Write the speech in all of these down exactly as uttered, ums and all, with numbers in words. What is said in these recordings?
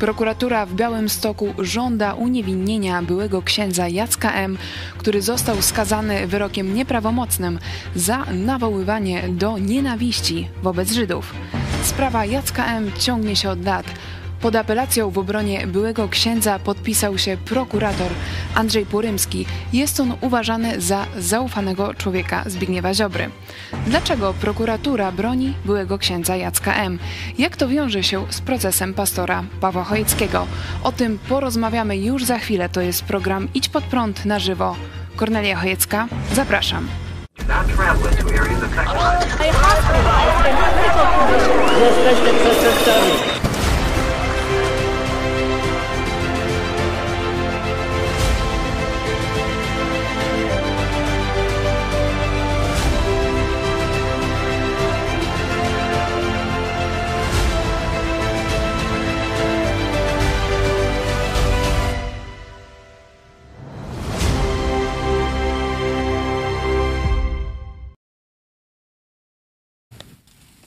Prokuratura w Białymstoku żąda uniewinnienia byłego księdza Jacka M., który został skazany wyrokiem nieprawomocnym za nawoływanie do nienawiści wobec Żydów. Sprawa Jacka M. ciągnie się od lat. Pod apelacją w obronie byłego księdza podpisał się prokurator Andrzej Purymski. Jest on uważany za zaufanego człowieka Zbigniewa Ziobry. Dlaczego prokuratura broni byłego księdza Jacka M.? Jak to wiąże się z procesem pastora Pawła Chojeckiego? O tym porozmawiamy już za chwilę. To jest program Idź Pod Prąd na żywo. Kornelia Chojecka, zapraszam. Jesteśmy przestępcami.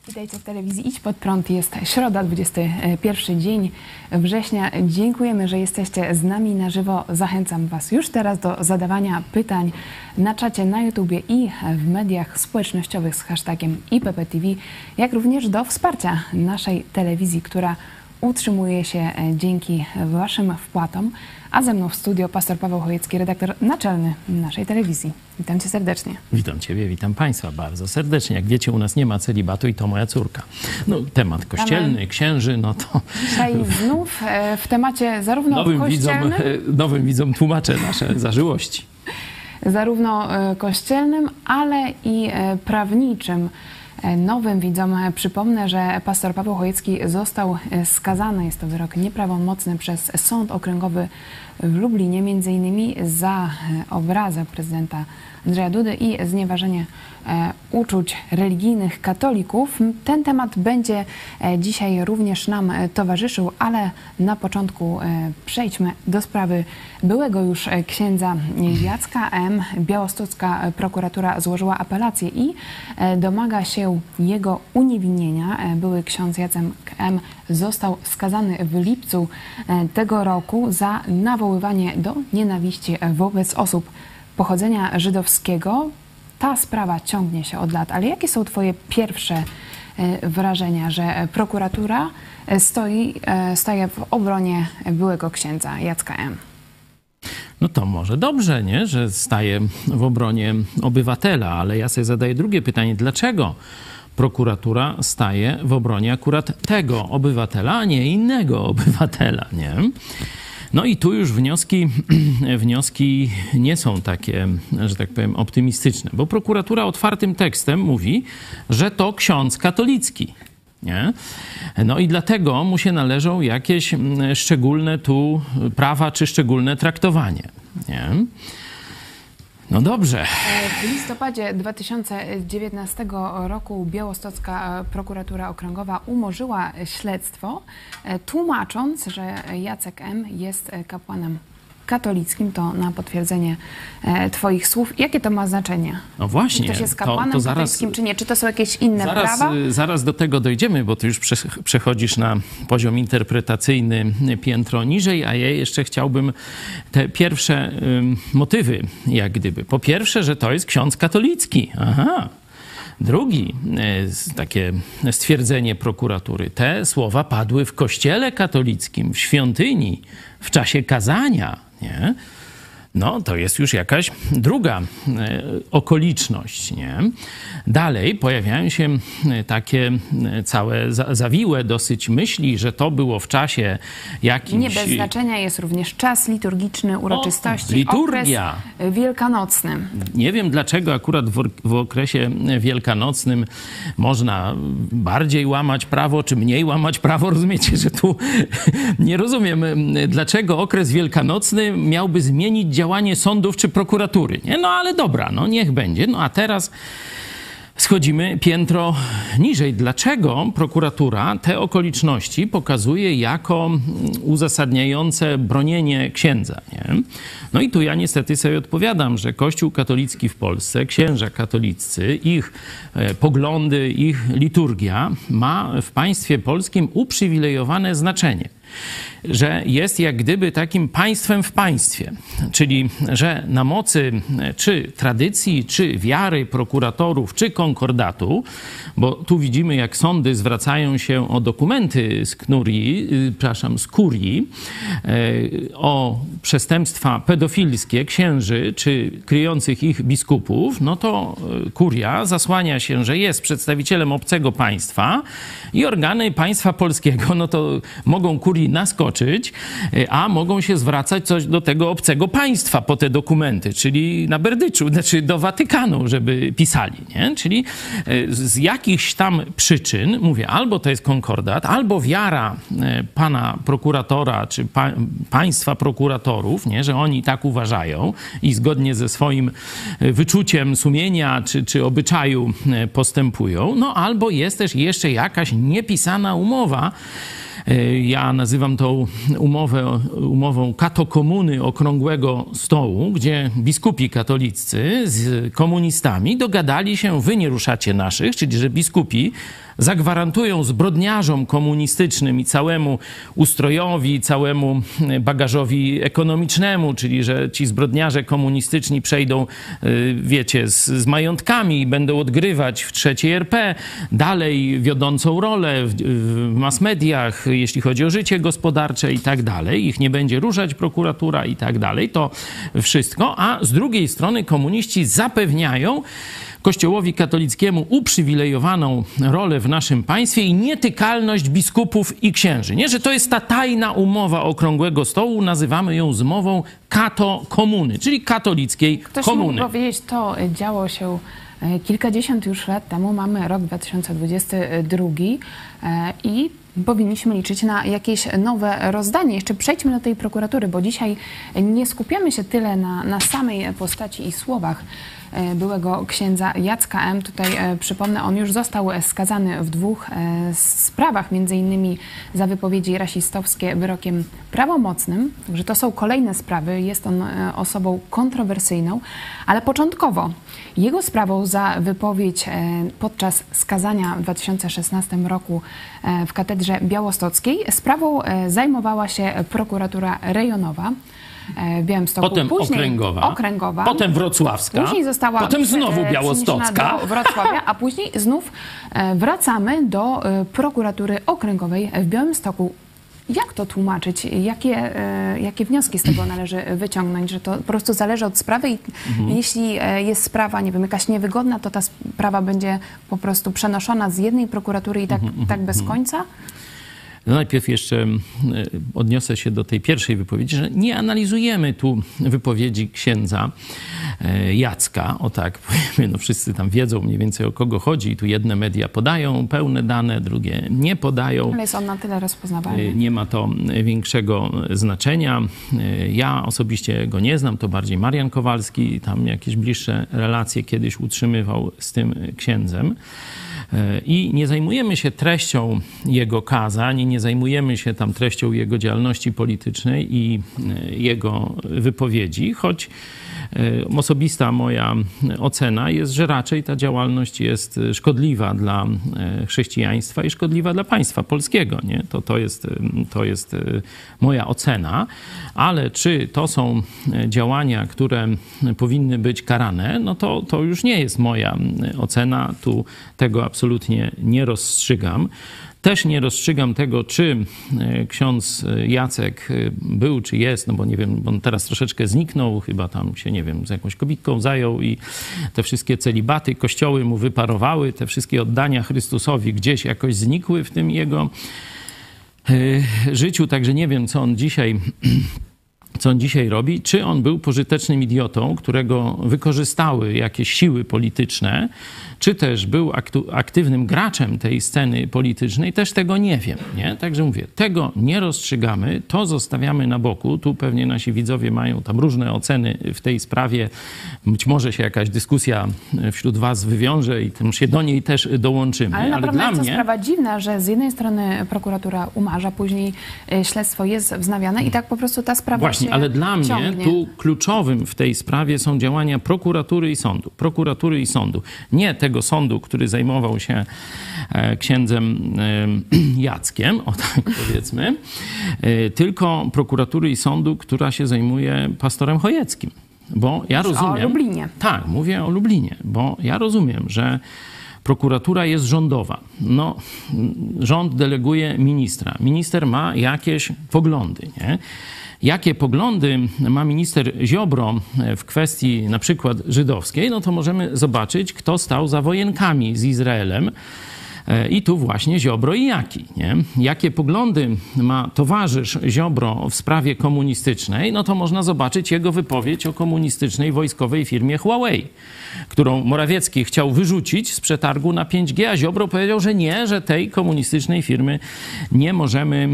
Witajcie w telewizji Idź Pod Prąd. Jest środa, dwudziesty pierwszy dzień września. Dziękujemy, że jesteście z nami na żywo. Zachęcam Was już teraz do zadawania pytań na czacie, na YouTubie i w mediach społecznościowych z hashtagiem I P P T V, jak również do wsparcia naszej telewizji, która utrzymuje się dzięki Waszym wpłatom. A ze mną w studio pastor Paweł Chojecki, redaktor naczelny naszej telewizji. Witam Cię serdecznie. Witam Ciebie, witam Państwa bardzo serdecznie. Jak wiecie, u nas nie ma celibatu i to moja córka. No, temat kościelny, Amen. Księży, no to... Dzisiaj znów w temacie zarówno nowym kościelnym... Widzom, nowym widzom tłumaczę nasze zażyłości. Zarówno kościelnym, ale i prawniczym. Nowym widzom przypomnę, że pastor Paweł Chojecki został skazany, jest to wyrok nieprawomocny, przez Sąd Okręgowy w Lublinie, między innymi za obrazę prezydenta Andrzeja Dudy i znieważenie uczuć religijnych katolików. Ten temat będzie dzisiaj również nam towarzyszył, ale na początku przejdźmy do sprawy byłego już księdza Jacka M. Białostocka prokuratura złożyła apelację i domaga się jego uniewinnienia. Były ksiądz Jacek M. został skazany w lipcu tego roku za nawoływanie do nienawiści wobec osób pochodzenia żydowskiego. Ta sprawa ciągnie się od lat, ale jakie są Twoje pierwsze wrażenia, że prokuratura stoi, staje w obronie byłego księdza Jacka M.? No to może dobrze, nie? Że staje w obronie obywatela, ale ja sobie zadaję drugie pytanie. Dlaczego prokuratura staje w obronie akurat tego obywatela, a nie innego obywatela, nie? No i tu już wnioski, wnioski nie są takie, że tak powiem, optymistyczne, bo prokuratura otwartym tekstem mówi, że to ksiądz katolicki. Nie? No i dlatego mu się należą jakieś szczególne tu prawa czy szczególne traktowanie. Nie? No dobrze. W listopadzie dwa tysiące dziewiętnastego roku Białostocka Prokuratura Okręgowa umorzyła śledztwo, tłumacząc, że Jacek M. jest kapłanem katolickim. To na potwierdzenie Twoich słów. Jakie to ma znaczenie? No właśnie. Czy ktoś jest kapłanem to, to zaraz, katolickim, czy nie? Czy to są jakieś inne zaraz, prawa? Zaraz do tego dojdziemy, bo Ty już przechodzisz na poziom interpretacyjny piętro niżej, a ja jeszcze chciałbym te pierwsze um, motywy, jak gdyby. Po pierwsze, że to jest ksiądz katolicki. Aha. Drugi, takie stwierdzenie prokuratury. Te słowa padły w kościele katolickim, w świątyni, w czasie kazania. Nie? No to jest już jakaś druga okoliczność. Nie? Dalej pojawiają się takie całe zawiłe dosyć myśli, że to było w czasie jakimś... Nie bez znaczenia jest również czas liturgiczny, uroczystości, o, liturgia. Okres wielkanocny. Nie wiem, dlaczego akurat w okresie wielkanocnym można bardziej łamać prawo, czy mniej łamać prawo. Rozumiecie, że tu nie rozumiem, dlaczego okres wielkanocny miałby zmienić działanie działanie sądów czy prokuratury. Nie? No ale dobra, no niech będzie. No a teraz schodzimy piętro niżej. Dlaczego prokuratura te okoliczności pokazuje jako uzasadniające bronienie księdza? Nie? No i tu ja niestety sobie odpowiadam, że Kościół katolicki w Polsce, księża katoliccy, ich poglądy, ich liturgia ma w państwie polskim uprzywilejowane znaczenie. że jest jak gdyby takim państwem w państwie, czyli że na mocy czy tradycji, czy wiary prokuratorów, czy konkordatu, bo tu widzimy, jak sądy zwracają się o dokumenty z kurii, przepraszam, z kurii, o przestępstwa pedofilskie księży, czy kryjących ich biskupów, no to kuria zasłania się, że jest przedstawicielem obcego państwa i organy państwa polskiego, no to mogą kurii naskoczyć, a mogą się zwracać coś do tego obcego państwa po te dokumenty, czyli na berdyczu, znaczy do Watykanu, żeby pisali, nie? Czyli z jakichś tam przyczyn, mówię, albo to jest konkordat, albo wiara pana prokuratora, czy pa, państwa prokuratorów, nie? Że oni tak uważają i zgodnie ze swoim wyczuciem sumienia, czy, czy obyczaju postępują, no albo jest też jeszcze jakaś niepisana umowa. Ja nazywam tą umowę umową katokomuny okrągłego stołu, gdzie biskupi katoliccy z komunistami dogadali się, wy nie ruszacie naszych, czyli że biskupi zagwarantują zbrodniarzom komunistycznym i całemu ustrojowi, całemu bagażowi ekonomicznemu, czyli że ci zbrodniarze komunistyczni przejdą, wiecie, z, z majątkami i będą odgrywać w trzeciej R P dalej wiodącą rolę w, w mass mediach, jeśli chodzi o życie gospodarcze i tak dalej. Ich nie będzie ruszać prokuratura i tak dalej. To wszystko. A z drugiej strony komuniści zapewniają Kościołowi katolickiemu uprzywilejowaną rolę w naszym państwie i nietykalność biskupów i księży. Nie, że to jest ta tajna umowa okrągłego stołu, nazywamy ją zmową katokomuny, czyli katolickiej Ktoś komuny. Ktoś mógł powiedzieć, to działo się kilkadziesiąt już lat temu, mamy rok dwa tysiące dwudziesty drugi i powinniśmy liczyć na jakieś nowe rozdanie. Jeszcze przejdźmy do tej prokuratury, bo dzisiaj nie skupiamy się tyle na, na samej postaci i słowach byłego księdza Jacka M. Tutaj przypomnę, on już został skazany w dwóch sprawach, między innymi za wypowiedzi rasistowskie wyrokiem prawomocnym. Także to są kolejne sprawy. Jest on osobą kontrowersyjną, ale początkowo jego sprawą za wypowiedź podczas skazania w dwa tysiące szesnastym roku w katedrze białostockiej sprawą zajmowała się prokuratura rejonowa w Białymstoku, potem później okręgowa, okręgowa, potem wrocławska, później została potem znowu białostocka, do Wrocławia, a później znów wracamy do prokuratury okręgowej w Białymstoku. Jak to tłumaczyć? Jakie, jakie wnioski z tego należy wyciągnąć? Że to po prostu zależy od sprawy i mhm. jeśli jest sprawa, nie wiem, jakaś niewygodna, to ta sprawa będzie po prostu przenoszona z jednej prokuratury i tak, mhm, tak bez końca? No najpierw jeszcze odniosę się do tej pierwszej wypowiedzi, że nie analizujemy tu wypowiedzi księdza Jacka, o tak powiemy, no wszyscy tam wiedzą mniej więcej, o kogo chodzi. Tu jedne media podają pełne dane, drugie nie podają. Ale jest on na tyle rozpoznawalny. Nie ma to większego znaczenia. Ja osobiście go nie znam, to bardziej Marian Kowalski tam jakieś bliższe relacje kiedyś utrzymywał z tym księdzem. I nie zajmujemy się treścią jego kazań, nie zajmujemy się tam treścią jego działalności politycznej i jego wypowiedzi, choć osobista moja ocena jest, że raczej ta działalność jest szkodliwa dla chrześcijaństwa i szkodliwa dla państwa polskiego, nie? To, to jest, to jest moja ocena, ale czy to są działania, które powinny być karane, no to, to już nie jest moja ocena, tu tego absolutnie nie rozstrzygam. Też nie rozstrzygam tego, czy ksiądz Jacek był, czy jest, no bo nie wiem, on teraz troszeczkę zniknął, chyba tam się, nie wiem, z jakąś kobietką zajął i te wszystkie celibaty, kościoły mu wyparowały, te wszystkie oddania Chrystusowi gdzieś jakoś znikły w tym jego życiu, także nie wiem, co on dzisiaj... co on dzisiaj robi, czy on był pożytecznym idiotą, którego wykorzystały jakieś siły polityczne, czy też był aktywnym graczem tej sceny politycznej, też tego nie wiem, nie? Także mówię, tego nie rozstrzygamy, to zostawiamy na boku. Tu pewnie nasi widzowie mają tam różne oceny w tej sprawie. Być może się jakaś dyskusja wśród was wywiąże i tym się do niej też dołączymy. Ale naprawdę jest to mnie... sprawa dziwna, że z jednej strony prokuratura umarza, później śledztwo jest wznawiane i tak po prostu ta sprawa Właśnie. Właśnie, ale dla ciągnie. mnie tu kluczowym w tej sprawie są działania prokuratury i sądu. Prokuratury i sądu. Nie tego sądu, który zajmował się księdzem Jackiem, o tak powiedzmy, tylko prokuratury i sądu, która się zajmuje pastorem Chojeckim. Bo ja rozumiem... O Lublinie. Tak, mówię o Lublinie, bo ja rozumiem, że prokuratura jest rządowa. No, rząd deleguje ministra. Minister ma jakieś poglądy, nie? Jakie poglądy ma minister Ziobro w kwestii na przykład żydowskiej, no to możemy zobaczyć, kto stał za wojenkami z Izraelem. I tu właśnie Ziobro i Jaki, nie? Jakie poglądy ma towarzysz Ziobro w sprawie komunistycznej, no to można zobaczyć jego wypowiedź o komunistycznej wojskowej firmie Huawei, którą Morawiecki chciał wyrzucić z przetargu na pięć G, a Ziobro powiedział, że nie, że tej komunistycznej firmy nie możemy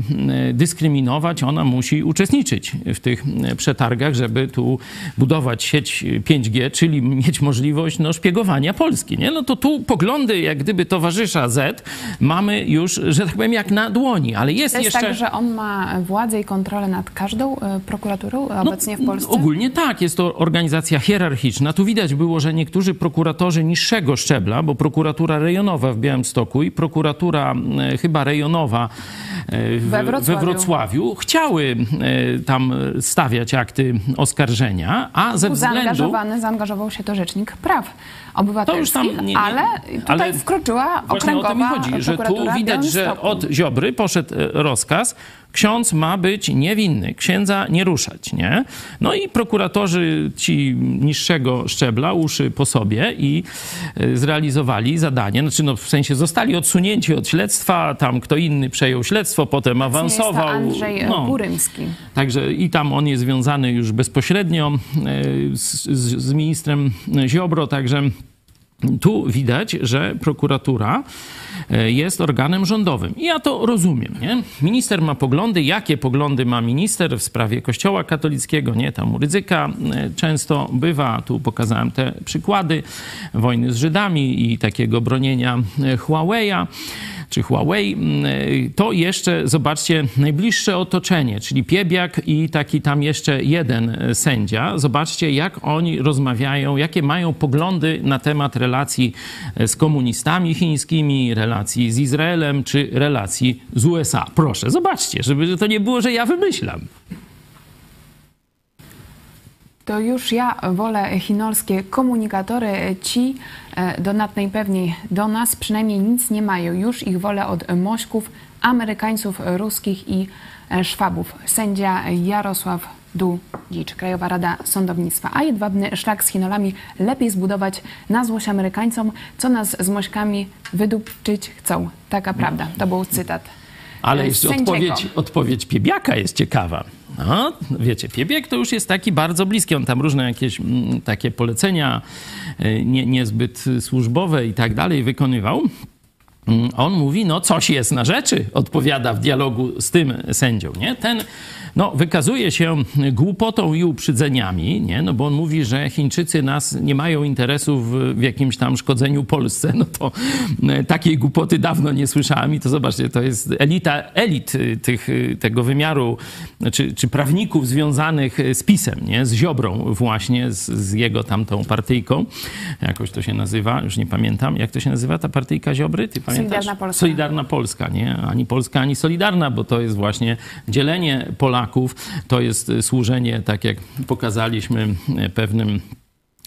dyskryminować, ona musi uczestniczyć w tych przetargach, żeby tu budować sieć pięć G, czyli mieć możliwość no, szpiegowania Polski, nie? No to tu poglądy jak gdyby towarzysza Z mamy już, że tak powiem, jak na dłoni, ale jest, jest jeszcze... To jest tak, że on ma władzę i kontrolę nad każdą prokuraturą obecnie no, w Polsce? Ogólnie tak, jest to organizacja hierarchiczna. Tu widać było, że niektórzy prokuratorzy niższego szczebla, bo prokuratura rejonowa w Białymstoku i prokuratura chyba rejonowa w, we, Wrocławiu. we Wrocławiu chciały tam stawiać akty oskarżenia, a ze względu... Zaangażowany, zaangażował się to rzecznik praw obywatelskich, tam, nie, nie, ale tutaj ale... wkroczyła okręgowa. O to mi chodzi, że tu widać, że od Ziobry poszedł rozkaz, ksiądz ma być niewinny, księdza nie ruszać, nie? No i prokuratorzy ci niższego szczebla uszy po sobie i zrealizowali zadanie, znaczy no w sensie zostali odsunięci od śledztwa, tam kto inny przejął śledztwo, potem awansował. Andrzej Purymski. No, także i tam on jest związany już bezpośrednio z, z, z ministrem Ziobro, także... Tu widać, że prokuratura jest organem rządowym. I ja to rozumiem, nie? Minister ma poglądy. Jakie poglądy ma minister w sprawie Kościoła katolickiego? Nie, tam u Rydzyka często bywa. Tu pokazałem te przykłady wojny z Żydami i takiego bronienia Huawei'a. czy Huawei, to jeszcze, zobaczcie, najbliższe otoczenie, czyli Piebiak i taki tam jeszcze jeden sędzia. Zobaczcie, jak oni rozmawiają, jakie mają poglądy na temat relacji z komunistami chińskimi, relacji z Izraelem, czy relacji z U S A. Proszę, zobaczcie, żeby to nie było, że ja wymyślam. To już ja wolę chinolskie komunikatory, ci donat najpewniej do nas przynajmniej nic nie mają. Już ich wolę od Mośków, Amerykańców, Ruskich i Szwabów. Sędzia Jarosław Dudzicz, Krajowa Rada Sądownictwa. A jedwabny szlak z Chinolami lepiej zbudować na złość Amerykańcom, co nas z Mośkami wydupczyć chcą. Taka prawda. To był cytat. Ale jeszcze odpowiedź, odpowiedź Piebiaka jest ciekawa. No, wiecie, Piebiek to już jest taki bardzo bliski. On tam różne jakieś m, takie polecenia nie, niezbyt służbowe i tak dalej wykonywał. On mówi, no coś jest na rzeczy, odpowiada w dialogu z tym sędzią, nie? Ten, no, wykazuje się głupotą i uprzedzeniami, nie? No, bo on mówi, że Chińczycy nas nie mają interesu w, w jakimś tam szkodzeniu Polsce. No to takiej głupoty dawno nie słyszałem i to zobaczcie, to jest elita elit tych, tego wymiaru, czy, czy prawników związanych z PiS-em, nie? Z Ziobrą właśnie, z, z jego tamtą partyjką. Jakoś to się nazywa, już nie pamiętam, jak to się nazywa ta partyjka Ziobry? Ty Solidarna Polska. Solidarna Polska, nie? Ani Polska, ani Solidarna, bo to jest właśnie dzielenie Polaków, to jest służenie, tak jak pokazaliśmy, pewnym,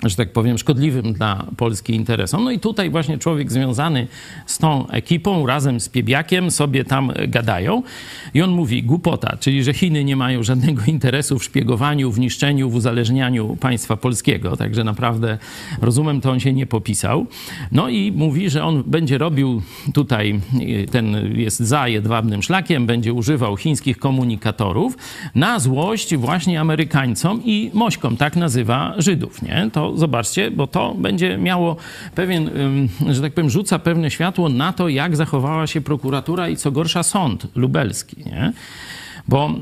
że tak powiem, szkodliwym dla Polski interesom. No i tutaj właśnie człowiek związany z tą ekipą, razem z Piebiakiem, sobie tam gadają i on mówi, głupota, czyli że Chiny nie mają żadnego interesu w szpiegowaniu, w niszczeniu, w uzależnianiu państwa polskiego, także naprawdę rozumiem, to on się nie popisał. No i mówi, że on będzie robił tutaj, ten jest za jedwabnym szlakiem, będzie używał chińskich komunikatorów na złość właśnie Amerykańcom i Mośkom, tak nazywa Żydów, nie? To zobaczcie, bo to będzie miało pewien, że tak powiem, rzuca pewne światło na to, jak zachowała się prokuratura i co gorsza sąd lubelski, nie? Bo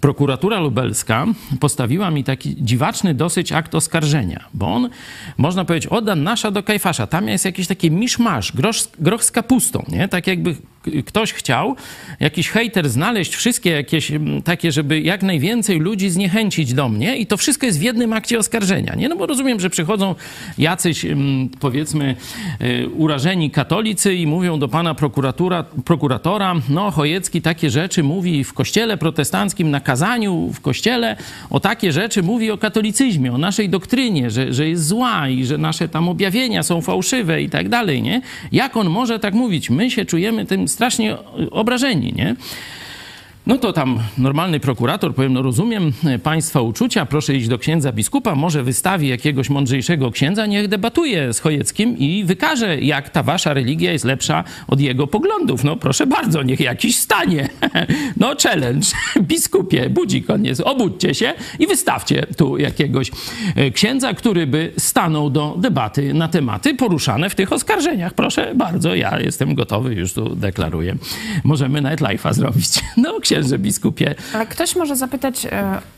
prokuratura lubelska postawiła mi taki dziwaczny dosyć akt oskarżenia, bo on, można powiedzieć, od Annasza do Kajfasza. Tam jest jakiś taki miszmasz, grosz, groch z kapustą, nie? Tak jakby ktoś chciał, jakiś hejter, znaleźć wszystkie jakieś takie, żeby jak najwięcej ludzi zniechęcić do mnie i to wszystko jest w jednym akcie oskarżenia, nie? No bo rozumiem, że przychodzą jacyś, powiedzmy, urażeni katolicy i mówią do pana prokuratura, prokuratora, no Chojecki takie rzeczy mówi w kościele protestanckim, na kazaniu w kościele, o takie rzeczy mówi o katolicyzmie, o naszej doktrynie, że, że jest zła i że nasze tam objawienia są fałszywe i tak dalej, nie? Jak on może tak mówić? My się czujemy tym strasznie obrażeni, nie? No to tam normalny prokurator powiem, no rozumiem państwa uczucia, proszę iść do księdza biskupa, może wystawi jakiegoś mądrzejszego księdza, niech debatuje z Chojeckim i wykaże, jak ta wasza religia jest lepsza od jego poglądów. No proszę bardzo, niech jakiś stanie. No challenge, biskupie, budzik on jest, obudźcie się i wystawcie tu jakiegoś księdza, który by stanął do debaty na tematy poruszane w tych oskarżeniach. Proszę bardzo, ja jestem gotowy, już tu deklaruję. Możemy nawet live'a zrobić. No księdza, że biskupie. Ale ktoś może zapytać,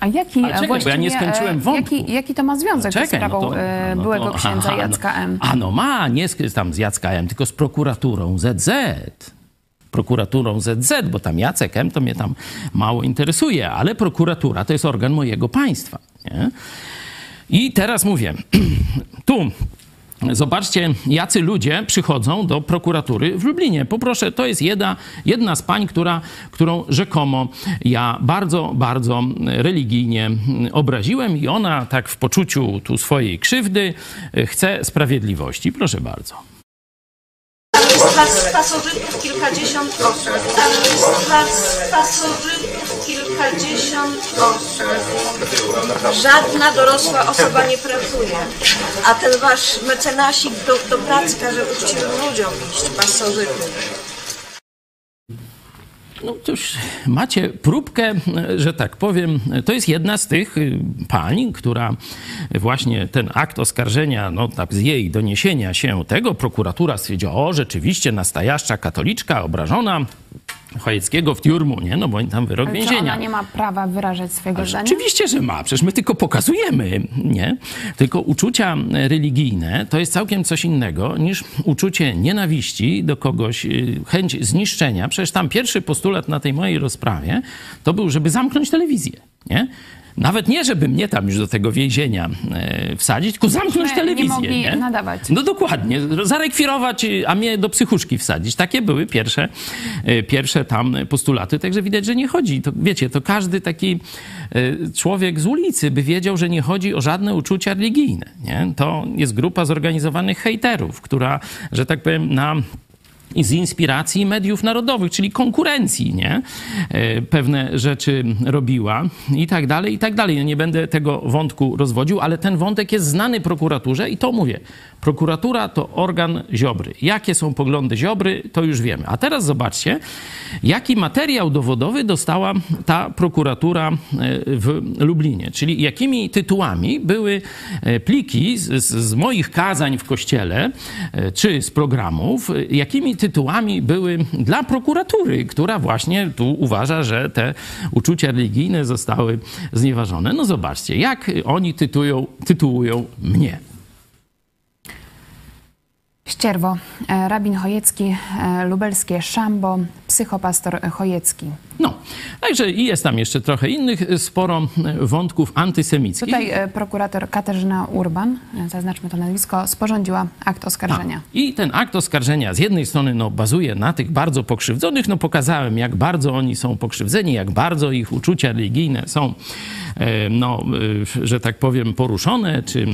a jaki a czekaj, właściwie, ja nie skończyłem wątku. Jaki, jaki to ma związek czekaj, z sprawą no to, no byłego to, księdza aha, Jacka M. A no ma, nie z, tam z Jacka M., tylko z prokuraturą Z Z. Prokuraturą Z Z, bo tam Jacek M. to mnie tam mało interesuje, ale prokuratura to jest organ mojego państwa. Nie? I teraz mówię, tu... Zobaczcie, jacy ludzie przychodzą do prokuratury w Lublinie. Poproszę, to jest jedna, jedna z pań, która, którą rzekomo ja bardzo, bardzo religijnie obraziłem i ona tak w poczuciu tu swojej krzywdy chce sprawiedliwości. Proszę bardzo. Plac pasożytów kilkadziesiąt osób. Plac pasożytów kilkadziesiąt osób. Żadna dorosła osoba nie pracuje. A ten wasz mecenasik do, do pracy każe uczciwym ludziom iść pasożytów. No cóż, macie próbkę, że tak powiem. To jest jedna z tych pań, która właśnie ten akt oskarżenia, no tak z jej doniesienia się tego, prokuratura stwierdziła, o rzeczywiście nastajaszcza katoliczka obrażona, Chojeckiego w tiurmu, nie? No bo tam wyrok ale więzienia. Czy ona nie ma prawa wyrażać swojego zdania? Oczywiście, że ma. Przecież my tylko pokazujemy, nie? Tylko uczucia religijne to jest całkiem coś innego niż uczucie nienawiści do kogoś, chęć zniszczenia. Przecież tam pierwszy postulat na tej mojej rozprawie to był, żeby zamknąć telewizję, nie? Nawet nie, żeby mnie tam już do tego więzienia wsadzić, tylko zamknąć telewizję. Nie mogli nie? nadawać. No dokładnie, zarekwirować, a mnie do psychuszki wsadzić. Takie były pierwsze, pierwsze tam postulaty, także widać, że nie chodzi. To, wiecie, to każdy taki człowiek z ulicy by wiedział, że nie chodzi o żadne uczucia religijne. Nie? To jest grupa zorganizowanych hejterów, która, że tak powiem, na... I z inspiracji mediów narodowych, czyli konkurencji, nie? Pewne rzeczy robiła i tak dalej, i tak dalej. Nie będę tego wątku rozwodził, ale ten wątek jest znany prokuraturze i to mówię. Prokuratura to organ Ziobry. Jakie są poglądy Ziobry, to już wiemy. A teraz zobaczcie, jaki materiał dowodowy dostała ta prokuratura w Lublinie, czyli jakimi tytułami były pliki z, z moich kazań w kościele, czy z programów, jakimi tytułami były dla prokuratury, która właśnie tu uważa, że te uczucia religijne zostały znieważone. No zobaczcie, jak oni tytują, tytułują mnie. Ścierwo, rabin Chojecki, lubelskie szambo, psychopastor Chojecki. No, także i jest tam jeszcze trochę innych, sporo wątków antysemickich. Tutaj prokurator Katarzyna Urban, zaznaczmy to nazwisko, sporządziła akt oskarżenia. A, i ten akt oskarżenia z jednej strony no, bazuje na tych bardzo pokrzywdzonych. No pokazałem, jak bardzo oni są pokrzywdzeni, jak bardzo ich uczucia religijne są, no, że tak powiem, poruszone, czy,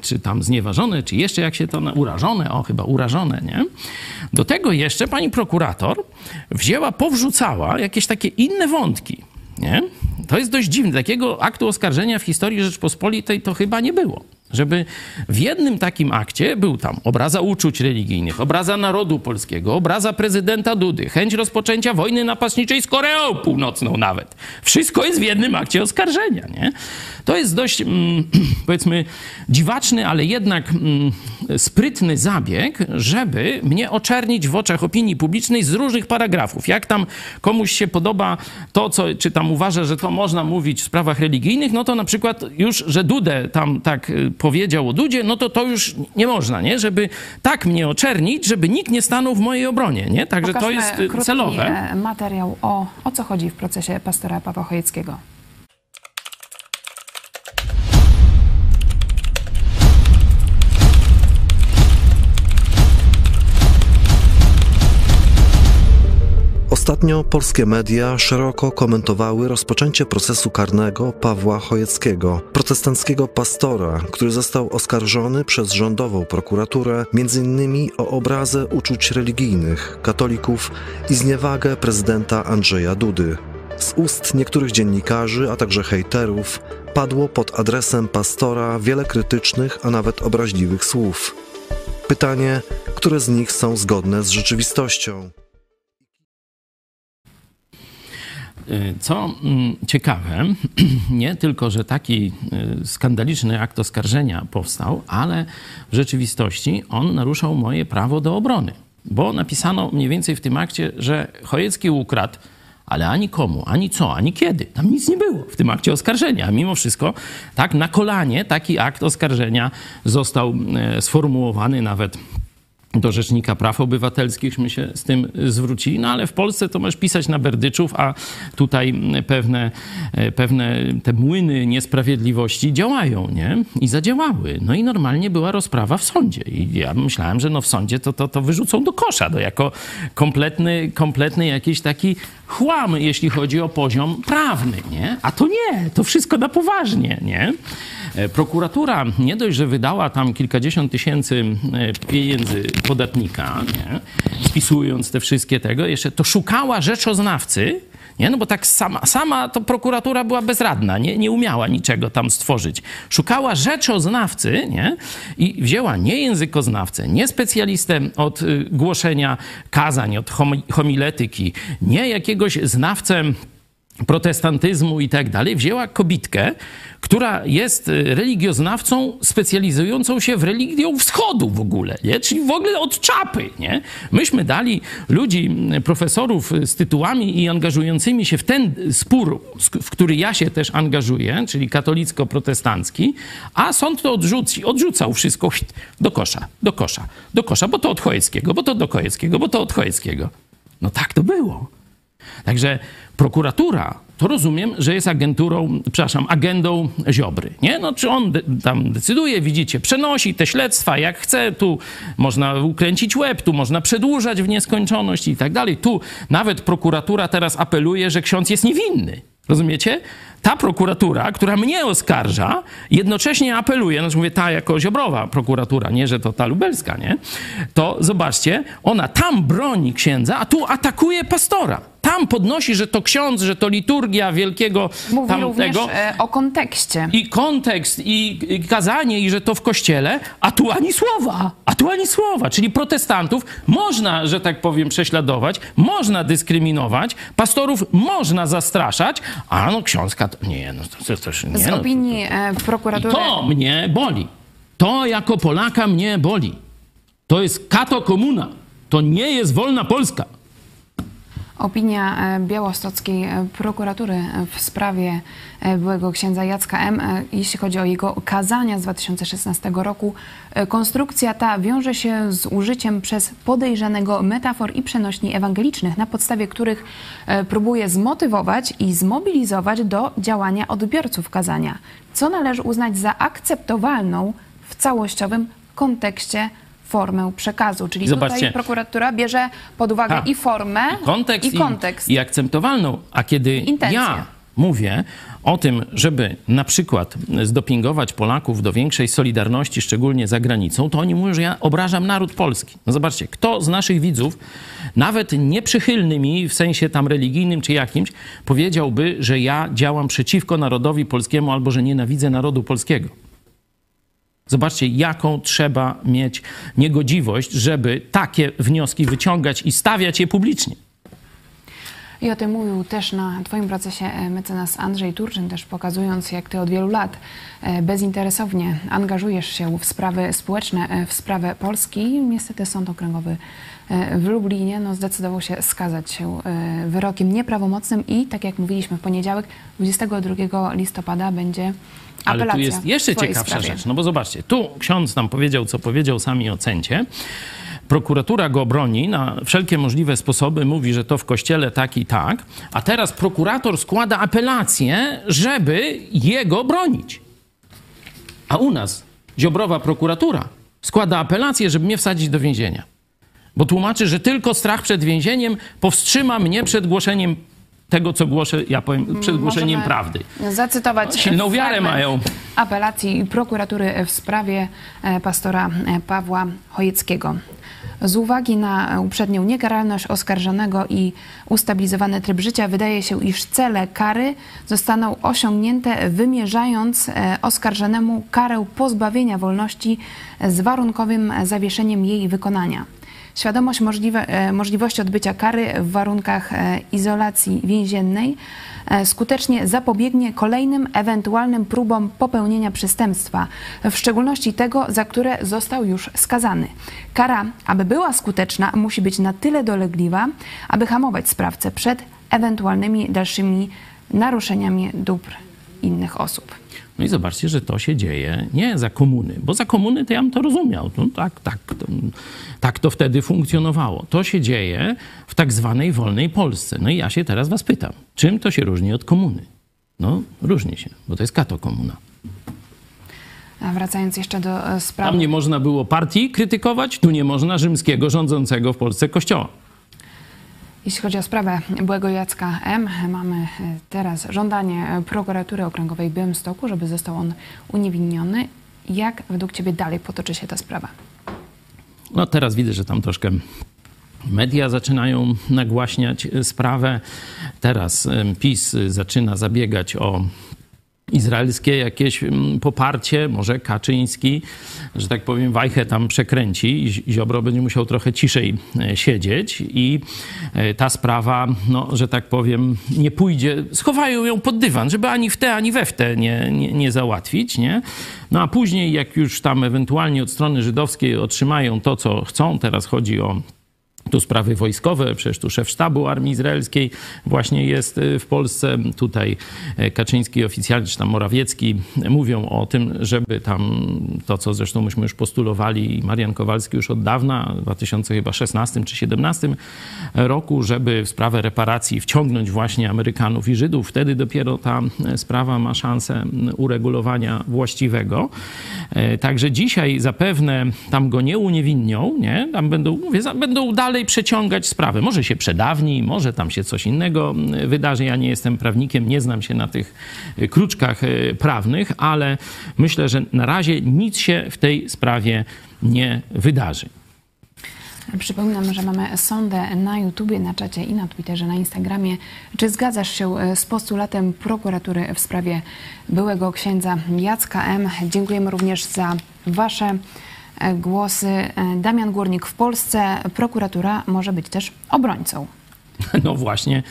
czy tam znieważone, czy jeszcze jak się to na, urażone, o chyba urażone, nie? Do tego jeszcze pani prokurator wzięła, powrzucała jakieś takie inne wątki, nie? To jest dość dziwne. Takiego aktu oskarżenia w historii Rzeczpospolitej to chyba nie było. Żeby w jednym takim akcie był tam obraza uczuć religijnych, obraza narodu polskiego, obraza prezydenta Dudy, chęć rozpoczęcia wojny napastniczej z Koreą Północną nawet. Wszystko jest w jednym akcie oskarżenia, nie? To jest dość, mm, powiedzmy, dziwaczny, ale jednak mm, sprytny zabieg, żeby mnie oczernić w oczach opinii publicznej z różnych paragrafów. Jak tam komuś się podoba to, co, czy tam uważa, że to można mówić w sprawach religijnych, no to na przykład już, że Dudę tam tak powiedział o Dudzie, no to to już nie można, nie? Żeby tak mnie oczernić, żeby nikt nie stanął w mojej obronie, nie? Także Pokażmy to jest krótki celowe. Materiał o, o co chodzi w procesie pastora Pawła Chojeckiego. Ostatnio polskie media szeroko komentowały rozpoczęcie procesu karnego Pawła Chojeckiego, protestanckiego pastora, który został oskarżony przez rządową prokuraturę między innymi o obrazę uczuć religijnych, katolików i zniewagę prezydenta Andrzeja Dudy. Z ust niektórych dziennikarzy, a także hejterów, padło pod adresem pastora wiele krytycznych, a nawet obraźliwych słów. Pytanie, które z nich są zgodne z rzeczywistością? Co ciekawe, nie tylko, że taki skandaliczny akt oskarżenia powstał, ale w rzeczywistości on naruszał moje prawo do obrony. Bo napisano mniej więcej w tym akcie, że Chojecki ukradł, ale ani komu, ani co, ani kiedy. Tam nic nie było w tym akcie oskarżenia. Mimo wszystko tak na kolanie taki akt oskarżenia został sformułowany nawet do Rzecznika Praw Obywatelskichśmy się z tym zwrócili, no ale w Polsce to możesz pisać na berdyczów, a tutaj pewne, pewne te młyny niesprawiedliwości działają, nie? I zadziałały. No i normalnie była rozprawa w sądzie. I ja myślałem, że no w sądzie to, to, to wyrzucą do kosza, no jako kompletny, kompletny jakiś taki chłam, jeśli chodzi o poziom prawny, nie? A to nie, to wszystko na poważnie, nie? Prokuratura nie dość, że wydała tam kilkadziesiąt tysięcy pieniędzy podatnika, nie? Spisując te wszystkie tego, jeszcze to szukała rzeczoznawcy, nie? No bo tak sama, sama to prokuratura była bezradna, nie? Nie umiała niczego tam stworzyć. Szukała rzeczoznawcy, nie? I wzięła nie językoznawcę, nie specjalistę od głoszenia kazań, od homiletyki, nie jakiegoś znawcę protestantyzmu i tak dalej, wzięła kobitkę, która jest religioznawcą specjalizującą się w religią wschodu w ogóle, nie? Czyli w ogóle od czapy, nie? Myśmy dali ludzi, profesorów z tytułami i angażującymi się w ten spór, w który ja się też angażuję, czyli katolicko-protestancki, a sąd to odrzuci, odrzucał wszystko do kosza, do kosza, do kosza, bo to od Chojeckiego, bo to do Chojeckiego, bo to od Chojeckiego. No tak to było. Także prokuratura, to rozumiem, że jest agenturą, przepraszam, agendą Ziobry, nie? No czy on de- tam decyduje, widzicie, przenosi te śledztwa jak chce, tu można ukręcić łeb, tu można przedłużać w nieskończoność i tak dalej. Tu nawet prokuratura teraz apeluje, że ksiądz jest niewinny, rozumiecie? Ta prokuratura, która mnie oskarża, jednocześnie apeluje, znaczy mówię ta jako Ziobrowa prokuratura, nie, że to ta lubelska, nie? To zobaczcie, ona tam broni księdza, a tu atakuje pastora. Tam podnosi, że to ksiądz, że to liturgia wielkiego Mówi tamtego. Również o kontekście. I kontekst, i kazanie, i że to w kościele, a tu ani słowa, a tu ani słowa. Czyli protestantów można, że tak powiem, prześladować, można dyskryminować, pastorów można zastraszać, a no ksiądz kat... Nie, no to też nie. Z no, opinii to, to... prokuratury... I to mnie boli. To jako Polaka mnie boli. To jest kato-komuna. To nie jest wolna Polska. Opinia białostockiej prokuratury w sprawie byłego księdza Jacka M., jeśli chodzi o jego kazania z dwa tysiące szesnastego roku. Konstrukcja ta wiąże się z użyciem przez podejrzanego metafor i przenośni ewangelicznych, na podstawie których próbuje zmotywować i zmobilizować do działania odbiorców kazania, co należy uznać za akceptowalną w całościowym kontekście formę przekazu, czyli zobaczcie, tutaj prokuratura bierze pod uwagę ha, i formę, i kontekst, i, kontekst. I, i akceptowalną. A kiedy Intencja. ja mówię o tym, żeby na przykład zdopingować Polaków do większej solidarności, szczególnie za granicą, to oni mówią, że ja obrażam naród polski. No zobaczcie, kto z naszych widzów, nawet nieprzychylny mi w sensie tam religijnym czy jakimś, powiedziałby, że ja działam przeciwko narodowi polskiemu albo że nienawidzę narodu polskiego. Zobaczcie, jaką trzeba mieć niegodziwość, żeby takie wnioski wyciągać i stawiać je publicznie. I o tym mówił też na Twoim procesie mecenas Andrzej Turczyn, też pokazując, jak Ty od wielu lat bezinteresownie angażujesz się w sprawy społeczne, w sprawę Polski. Niestety Sąd Okręgowy w Lublinie no, zdecydował się skazać się wyrokiem nieprawomocnym i, tak jak mówiliśmy w poniedziałek, dwudziestego drugiego listopada będzie apelacja. Ale tu jest jeszcze ciekawsza rzecz, no bo zobaczcie, tu ksiądz nam powiedział, co powiedział, sami ocencie. Prokuratura go broni na wszelkie możliwe sposoby, mówi, że to w kościele tak i tak, a teraz prokurator składa apelację, żeby jego bronić. A u nas Ziobrowa prokuratura składa apelację, żeby mnie wsadzić do więzienia. Bo tłumaczy, że tylko strach przed więzieniem powstrzyma mnie przed głoszeniem tego, co głoszę, ja powiem, przed głoszeniem Możemy prawdy. Zacytować silną wiarę mają. Apelacji prokuratury w sprawie pastora Pawła Chojeckiego. Z uwagi na uprzednią niekaralność oskarżonego i ustabilizowany tryb życia wydaje się, iż cele kary zostaną osiągnięte, wymierzając oskarżonemu karę pozbawienia wolności z warunkowym zawieszeniem jej wykonania. Świadomość możliwe, możliwości odbycia kary w warunkach izolacji więziennej skutecznie zapobiegnie kolejnym ewentualnym próbom popełnienia przestępstwa, w szczególności tego, za które został już skazany. Kara, aby była skuteczna, musi być na tyle dolegliwa, aby hamować sprawcę przed ewentualnymi dalszymi naruszeniami dóbr innych osób. No i zobaczcie, że to się dzieje nie za komuny, bo za komuny to ja bym to rozumiał. No tak, tak, to, tak to wtedy funkcjonowało. To się dzieje w tak zwanej wolnej Polsce. No i ja się teraz was pytam, czym to się różni od komuny? No różni się, bo to jest katokomuna. A wracając jeszcze do sprawy... Tam nie można było partii krytykować, tu nie można rzymskiego rządzącego w Polsce kościoła. Jeśli chodzi o sprawę byłego Jacka M., mamy teraz żądanie prokuratury okręgowej w Białymstoku, żeby został on uniewinniony. Jak według ciebie dalej potoczy się ta sprawa? No teraz widzę, że tam troszkę media zaczynają nagłaśniać sprawę. Teraz PiS zaczyna zabiegać o izraelskie jakieś poparcie, może Kaczyński, że tak powiem, wajchę tam przekręci i Ziobro będzie musiał trochę ciszej siedzieć i ta sprawa, no, że tak powiem, nie pójdzie, schowają ją pod dywan, żeby ani w te, ani we w te nie, nie, nie załatwić, nie? No a później, jak już tam ewentualnie od strony żydowskiej otrzymają to, co chcą, teraz chodzi o tu sprawy wojskowe, przecież tu szef sztabu armii izraelskiej właśnie jest w Polsce. Tutaj Kaczyński oficjalnie, czy tam Morawiecki mówią o tym, żeby tam to, co zresztą myśmy już postulowali i Marian Kowalski już od dawna, w dwa tysiące szesnastym czy dwa tysiące siedemnastym roku, żeby w sprawę reparacji wciągnąć właśnie Amerykanów i Żydów. Wtedy dopiero ta sprawa ma szansę uregulowania właściwego. Także dzisiaj zapewne tam go nie uniewinnią, nie? Tam będą, mówię, będą dalej przeciągać sprawę. Może się przedawni, może tam się coś innego wydarzy. Ja nie jestem prawnikiem, nie znam się na tych kruczkach prawnych, ale myślę, że na razie nic się w tej sprawie nie wydarzy. Przypominam, że mamy sondę na YouTubie, na czacie i na Twitterze, na Instagramie. Czy zgadzasz się z postulatem prokuratury w sprawie byłego księdza Jacka M.? Dziękujemy również za wasze głosy. Damian Górnik: w Polsce prokuratura może być też obrońcą. No właśnie,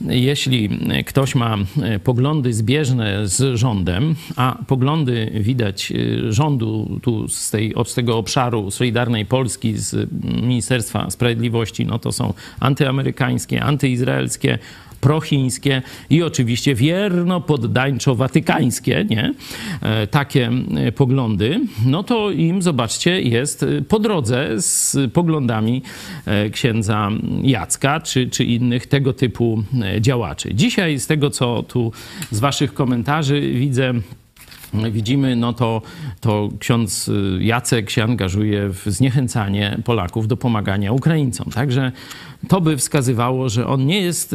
jeśli ktoś ma poglądy zbieżne z rządem, a poglądy widać rządu tu z, tej, z tego obszaru Solidarnej Polski, z Ministerstwa Sprawiedliwości, no to są antyamerykańskie, antyizraelskie, prochińskie i oczywiście wierno poddańczo-watykańskie, nie? Takie poglądy, no to im, zobaczcie, jest po drodze z poglądami księdza Jacka czy, czy innych tego typu działaczy. Dzisiaj z tego, co tu z waszych komentarzy widzę, widzimy, no to, to ksiądz Jacek się angażuje w zniechęcanie Polaków do pomagania Ukraińcom. Także to by wskazywało, że on nie jest,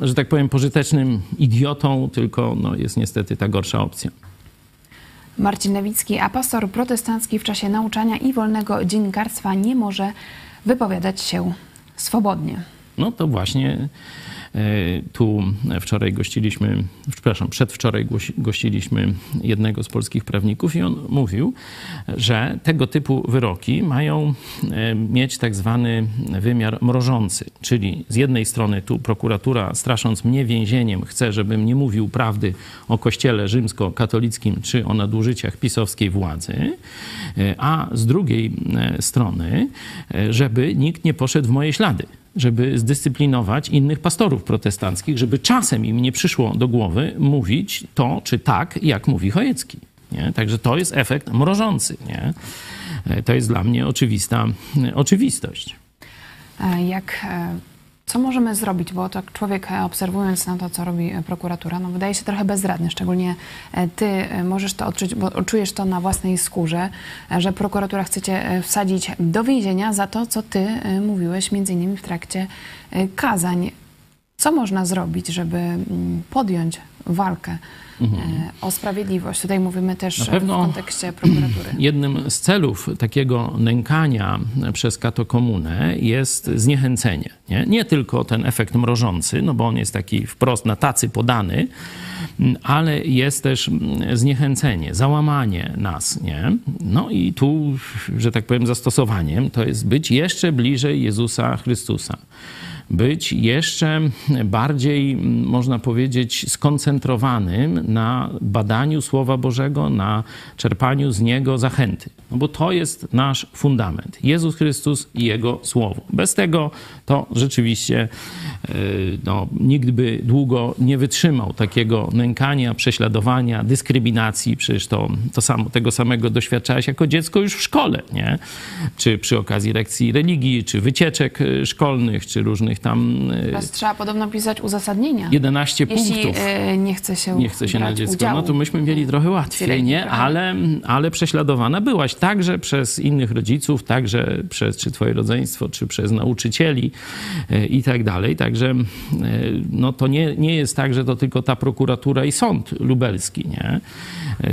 że tak powiem, pożytecznym idiotą, tylko no, jest niestety ta gorsza opcja. Marcin Lewicki: a pastor protestancki w czasie nauczania i wolnego dziennikarstwa nie może wypowiadać się swobodnie. No to właśnie Tu wczoraj gościliśmy, przepraszam, przedwczoraj gościliśmy jednego z polskich prawników i on mówił, że tego typu wyroki mają mieć tak zwany wymiar mrożący, czyli z jednej strony tu prokuratura, strasząc mnie więzieniem, chce, żebym nie mówił prawdy o Kościele rzymskokatolickim czy o nadużyciach pisowskiej władzy, a z drugiej strony, żeby nikt nie poszedł w moje ślady, żeby zdyscyplinować innych pastorów protestanckich, żeby czasem im nie przyszło do głowy mówić to czy tak, jak mówi Chojecki. Nie? Także to jest efekt mrożący. Nie? To jest dla mnie oczywista oczywistość. Jak, co możemy zrobić? Bo tak człowiek, obserwując na to, co robi prokuratura, no wydaje się trochę bezradny. Szczególnie ty możesz to odczuć, bo czujesz to na własnej skórze, że prokuratura chce cię wsadzić do więzienia za to, co ty mówiłeś między innymi w trakcie kazań. Co można zrobić, żeby podjąć walkę mhm. o sprawiedliwość? Tutaj mówimy też w kontekście prokuratury. Jednym z celów takiego nękania przez katokomunę jest zniechęcenie. Nie? Nie tylko ten efekt mrożący, no bo on jest taki wprost na tacy podany, ale jest też zniechęcenie, załamanie nas. Nie? No i tu, że tak powiem, zastosowaniem to jest być jeszcze bliżej Jezusa Chrystusa. Być jeszcze bardziej, można powiedzieć, skoncentrowanym na badaniu Słowa Bożego, na czerpaniu z Niego zachęty. No bo to jest nasz fundament. Jezus Chrystus i Jego Słowo. Bez tego to rzeczywiście no, nikt by długo nie wytrzymał takiego nękania, prześladowania, dyskryminacji. Przecież to, to samo, tego samego doświadczałeś jako dziecko już w szkole, nie? Czy przy okazji lekcji religii, czy wycieczek szkolnych, czy różnych tam... Teraz trzeba podobno pisać uzasadnienia. jedenaście jeśli punktów. Jeśli nie chce się, nie chce się na dziecko. No to myśmy mieli trochę łatwiej, nie? Ale, ale prześladowana byłaś także przez innych rodziców, także przez czy twoje rodzeństwo, czy przez nauczycieli i tak dalej. Także no to nie, nie jest tak, że to tylko ta prokuratura i sąd lubelski, nie?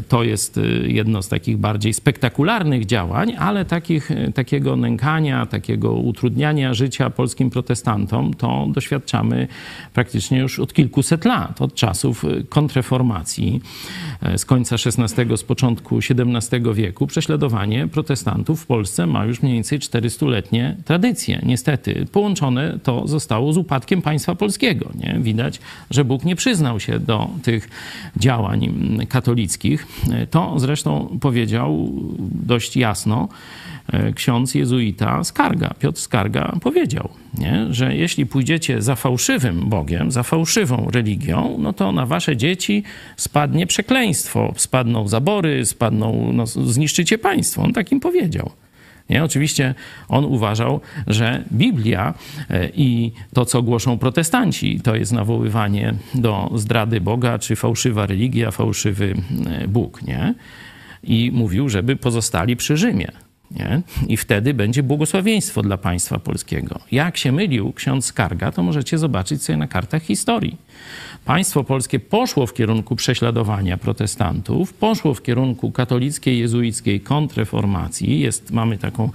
To jest jedno z takich bardziej spektakularnych działań, ale takich, takiego nękania, takiego utrudniania życia polskim protestantom to doświadczamy praktycznie już od kilkuset lat, od czasów kontreformacji z końca szesnastego, z początku siedemnastego wieku. Prześladowanie protestantów w Polsce ma już mniej więcej czterystuletnie tradycje. Niestety połączone to zostało z upadkiem państwa polskiego. Nie? Widać, że Bóg nie przyznał się do tych działań katolickich. To zresztą powiedział dość jasno ksiądz jezuita Skarga, Piotr Skarga powiedział, nie? Że jeśli pójdziecie za fałszywym Bogiem, za fałszywą religią, no to na wasze dzieci spadnie przekleństwo, spadną zabory, spadną, no, zniszczycie państwo. On takim powiedział. Nie? Oczywiście on uważał, że Biblia i to, co głoszą protestanci, to jest nawoływanie do zdrady Boga, czy fałszywa religia, fałszywy Bóg. Nie? I mówił, żeby pozostali przy Rzymie. Nie? I wtedy będzie błogosławieństwo dla państwa polskiego. Jak się mylił ksiądz Skarga, to możecie zobaczyć sobie na kartach historii. Państwo polskie poszło w kierunku prześladowania protestantów, poszło w kierunku katolickiej, jezuickiej kontreformacji. Jest, mamy taką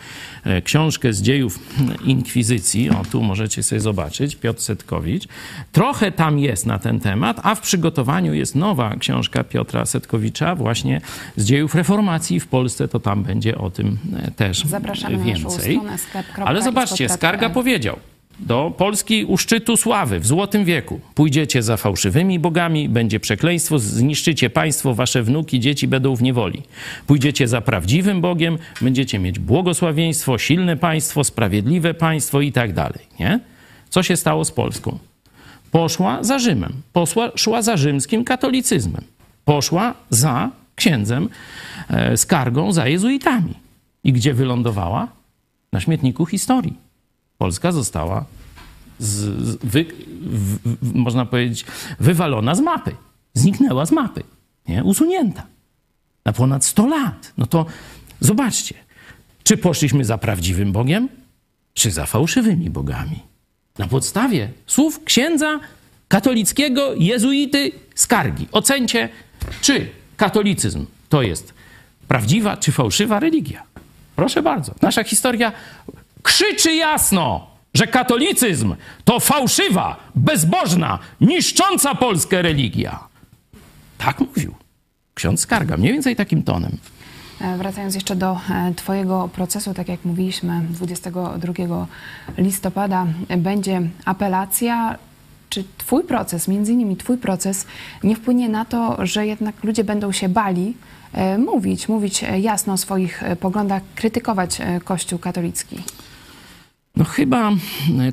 książkę z dziejów inkwizycji. O, tu możecie sobie zobaczyć, Piotr Setkowicz. Trochę tam jest na ten temat, a w przygotowaniu jest nowa książka Piotra Setkowicza właśnie z dziejów reformacji w Polsce. To tam będzie o tym też zapraszamy więcej. Stronę, ale zobaczcie, Skarga powiedział, do Polski u szczytu sławy w złotym wieku. Pójdziecie za fałszywymi bogami, będzie przekleństwo, zniszczycie państwo, wasze wnuki, dzieci będą w niewoli. Pójdziecie za prawdziwym Bogiem, będziecie mieć błogosławieństwo, silne państwo, sprawiedliwe państwo i tak dalej. Nie? Co się stało z Polską? Poszła za Rzymem. Poszła, szła za rzymskim katolicyzmem. Poszła za księdzem e, Skargą, za jezuitami. I gdzie wylądowała? Na śmietniku historii. Polska została, z, z, wy, w, w, można powiedzieć, wywalona z mapy. Zniknęła z mapy. Nie? Usunięta. Na ponad sto lat. No to zobaczcie, czy poszliśmy za prawdziwym Bogiem, czy za fałszywymi bogami. Na podstawie słów księdza katolickiego jezuity Skargi. Ocencie, czy katolicyzm to jest prawdziwa, czy fałszywa religia. Proszę bardzo. Nasza historia krzyczy jasno, że katolicyzm to fałszywa, bezbożna, niszcząca Polskę religia. Tak mówił ksiądz Skarga, mniej więcej takim tonem. Wracając jeszcze do twojego procesu, tak jak mówiliśmy, dwudziestego drugiego listopada będzie apelacja. Czy twój proces, między innymi twój proces, nie wpłynie na to, że jednak ludzie będą się bali mówić, mówić jasno o swoich poglądach, krytykować Kościół katolicki? No chyba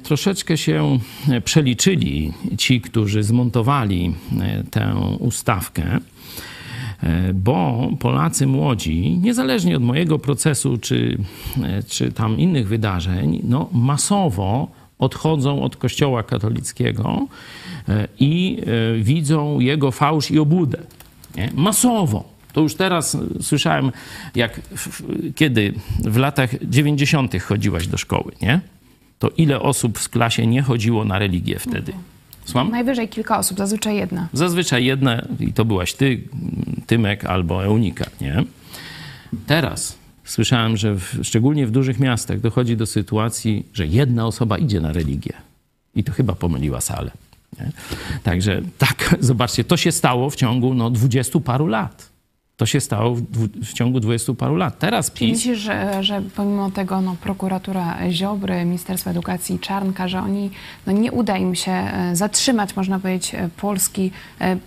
troszeczkę się przeliczyli ci, którzy zmontowali tę ustawkę, bo Polacy młodzi, niezależnie od mojego procesu czy, czy tam innych wydarzeń, no masowo odchodzą od Kościoła katolickiego i widzą jego fałsz i obłudę. Nie? Masowo. To już teraz słyszałem, jak w, kiedy w latach dziewięćdziesiątych chodziłaś do szkoły, nie? To ile osób w klasie nie chodziło na religię wtedy? Słucham? Najwyżej kilka osób, zazwyczaj jedna. Zazwyczaj jedna i to byłaś ty, Tymek albo Eunika, nie? Teraz słyszałem, że w, szczególnie w dużych miastach dochodzi do sytuacji, że jedna osoba idzie na religię i to chyba pomyliła salę. Nie? Także tak, zobaczcie, to się stało w ciągu no, dwudziestu paru lat. To się stało w, w ciągu dwudziestu paru lat. Teraz PiS... Myślisz, że, że pomimo tego no, prokuratura Ziobry, Ministerstwo Edukacji Czarnka, że oni no, nie uda im się zatrzymać, można powiedzieć, Polski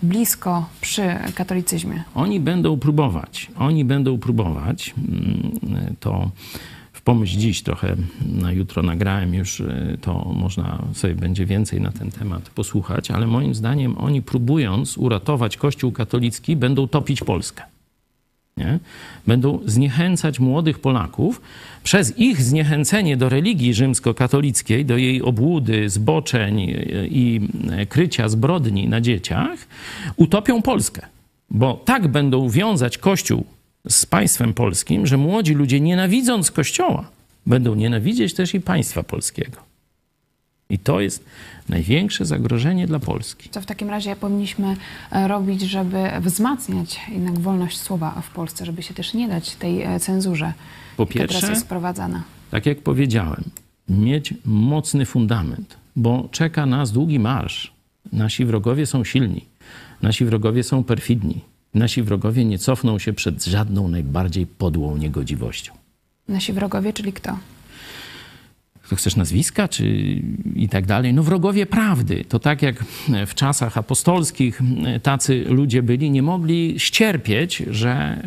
blisko przy katolicyzmie? Oni będą próbować. Oni będą próbować. To w pomyśl dziś trochę, na jutro nagrałem już, to można sobie będzie więcej na ten temat posłuchać, ale moim zdaniem oni, próbując uratować Kościół katolicki, będą topić Polskę. Nie? Będą zniechęcać młodych Polaków. Przez ich zniechęcenie do religii rzymskokatolickiej, do jej obłudy, zboczeń i krycia zbrodni na dzieciach, utopią Polskę. Bo tak będą wiązać Kościół z państwem polskim, że młodzi ludzie, nienawidząc Kościoła, będą nienawidzieć też i państwa polskiego. I to jest największe zagrożenie dla Polski. Co w takim razie powinniśmy robić, żeby wzmacniać jednak wolność słowa w Polsce, żeby się też nie dać tej cenzurze, po pierwsze, która jest wprowadzana? Tak jak powiedziałem, mieć mocny fundament, bo czeka nas długi marsz. Nasi wrogowie są silni, nasi wrogowie są perfidni, nasi wrogowie nie cofną się przed żadną najbardziej podłą niegodziwością. Nasi wrogowie, czyli kto? To chcesz nazwiska, czy i tak dalej. No wrogowie prawdy. To tak jak w czasach apostolskich tacy ludzie byli, nie mogli ścierpieć, że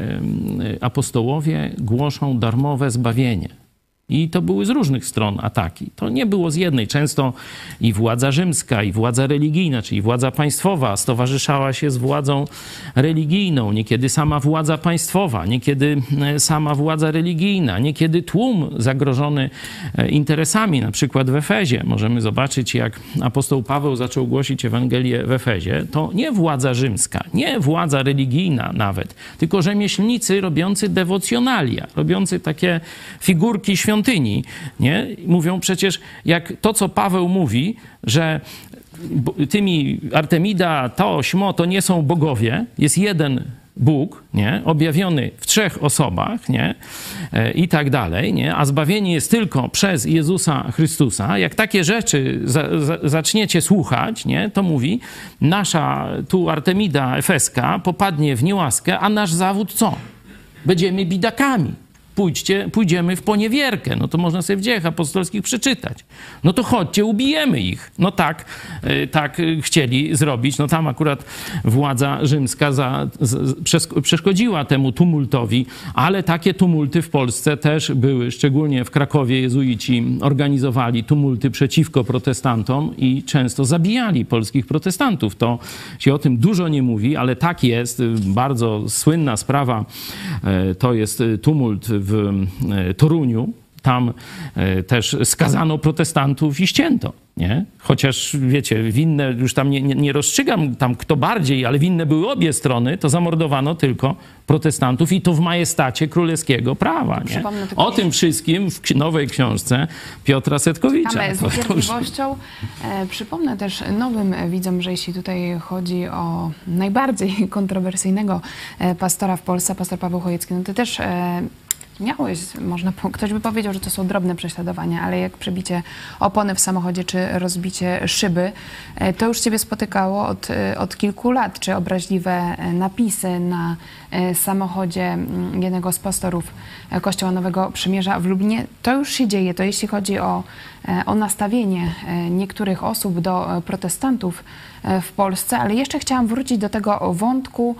apostołowie głoszą darmowe zbawienie. I to były z różnych stron ataki. To nie było z jednej. Często i władza rzymska, i władza religijna, czyli władza państwowa stowarzyszała się z władzą religijną. Niekiedy sama władza państwowa, niekiedy sama władza religijna, niekiedy tłum zagrożony interesami, na przykład w Efezie. Możemy zobaczyć, jak apostoł Paweł zaczął głosić Ewangelię w Efezie. To nie władza rzymska, nie władza religijna nawet, tylko rzemieślnicy robiący dewocjonalia, robiący takie figurki świąteczne, świątyni, nie? Mówią przecież, jak to, co Paweł mówi, że tymi Artemida, to, śmo, to nie są bogowie, jest jeden Bóg, nie? Objawiony w trzech osobach, nie? I tak dalej, nie? A zbawienie jest tylko przez Jezusa Chrystusa. Jak takie rzeczy za, za, zaczniecie słuchać, nie? To mówi, nasza tu Artemida efeska popadnie w niełaskę, a nasz zawód co? Będziemy bidakami. Pójdźcie, pójdziemy w poniewierkę. No to można sobie w dziejach apostolskich przeczytać. No to chodźcie, ubijemy ich. No tak, tak chcieli zrobić. No tam akurat władza rzymska za, z, przeszkodziła temu tumultowi, ale takie tumulty w Polsce też były. Szczególnie w Krakowie jezuici organizowali tumulty przeciwko protestantom i często zabijali polskich protestantów. To się o tym dużo nie mówi, ale tak jest. Bardzo słynna sprawa to jest tumult w Toruniu, tam też skazano protestantów i ścięto, nie? Chociaż, wiecie, winne, już tam nie, nie rozstrzygam tam kto bardziej, ale winne były obie strony, to zamordowano tylko protestantów i to w majestacie królewskiego prawa, nie? O tym wszystkim w nowej książce Piotra Setkowicza. Ale z cierpliwością przypomnę też nowym widzom, że jeśli tutaj chodzi o najbardziej kontrowersyjnego pastora w Polsce, pastor Paweł Chojecki, no to też miałeś, można, ktoś by powiedział, że to są drobne prześladowania, ale jak przebicie opony w samochodzie czy rozbicie szyby, to już ciebie spotykało od, od kilku lat, czy obraźliwe napisy na samochodzie jednego z pastorów Kościoła Nowego Przymierza w Lublinie. To już się dzieje, to jeśli chodzi o, o nastawienie niektórych osób do protestantów w Polsce, ale jeszcze chciałam wrócić do tego wątku,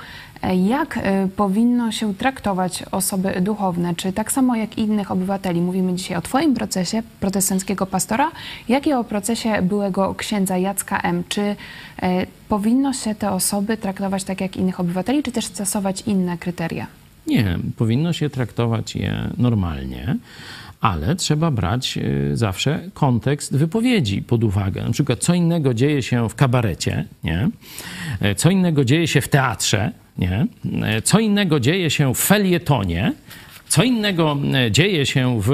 jak powinno się traktować osoby duchowne, czy tak samo jak innych obywateli. Mówimy dzisiaj o twoim procesie protestanckiego pastora, jak i o procesie byłego księdza Jacka M. Czy y, powinno się te osoby traktować tak jak innych obywateli, czy też stosować inne kryteria? Nie, powinno się traktować je normalnie, ale trzeba brać zawsze kontekst wypowiedzi pod uwagę. Na przykład co innego dzieje się w kabarecie, nie? Co innego dzieje się w teatrze, nie? Co innego dzieje się w felietonie, co innego dzieje się w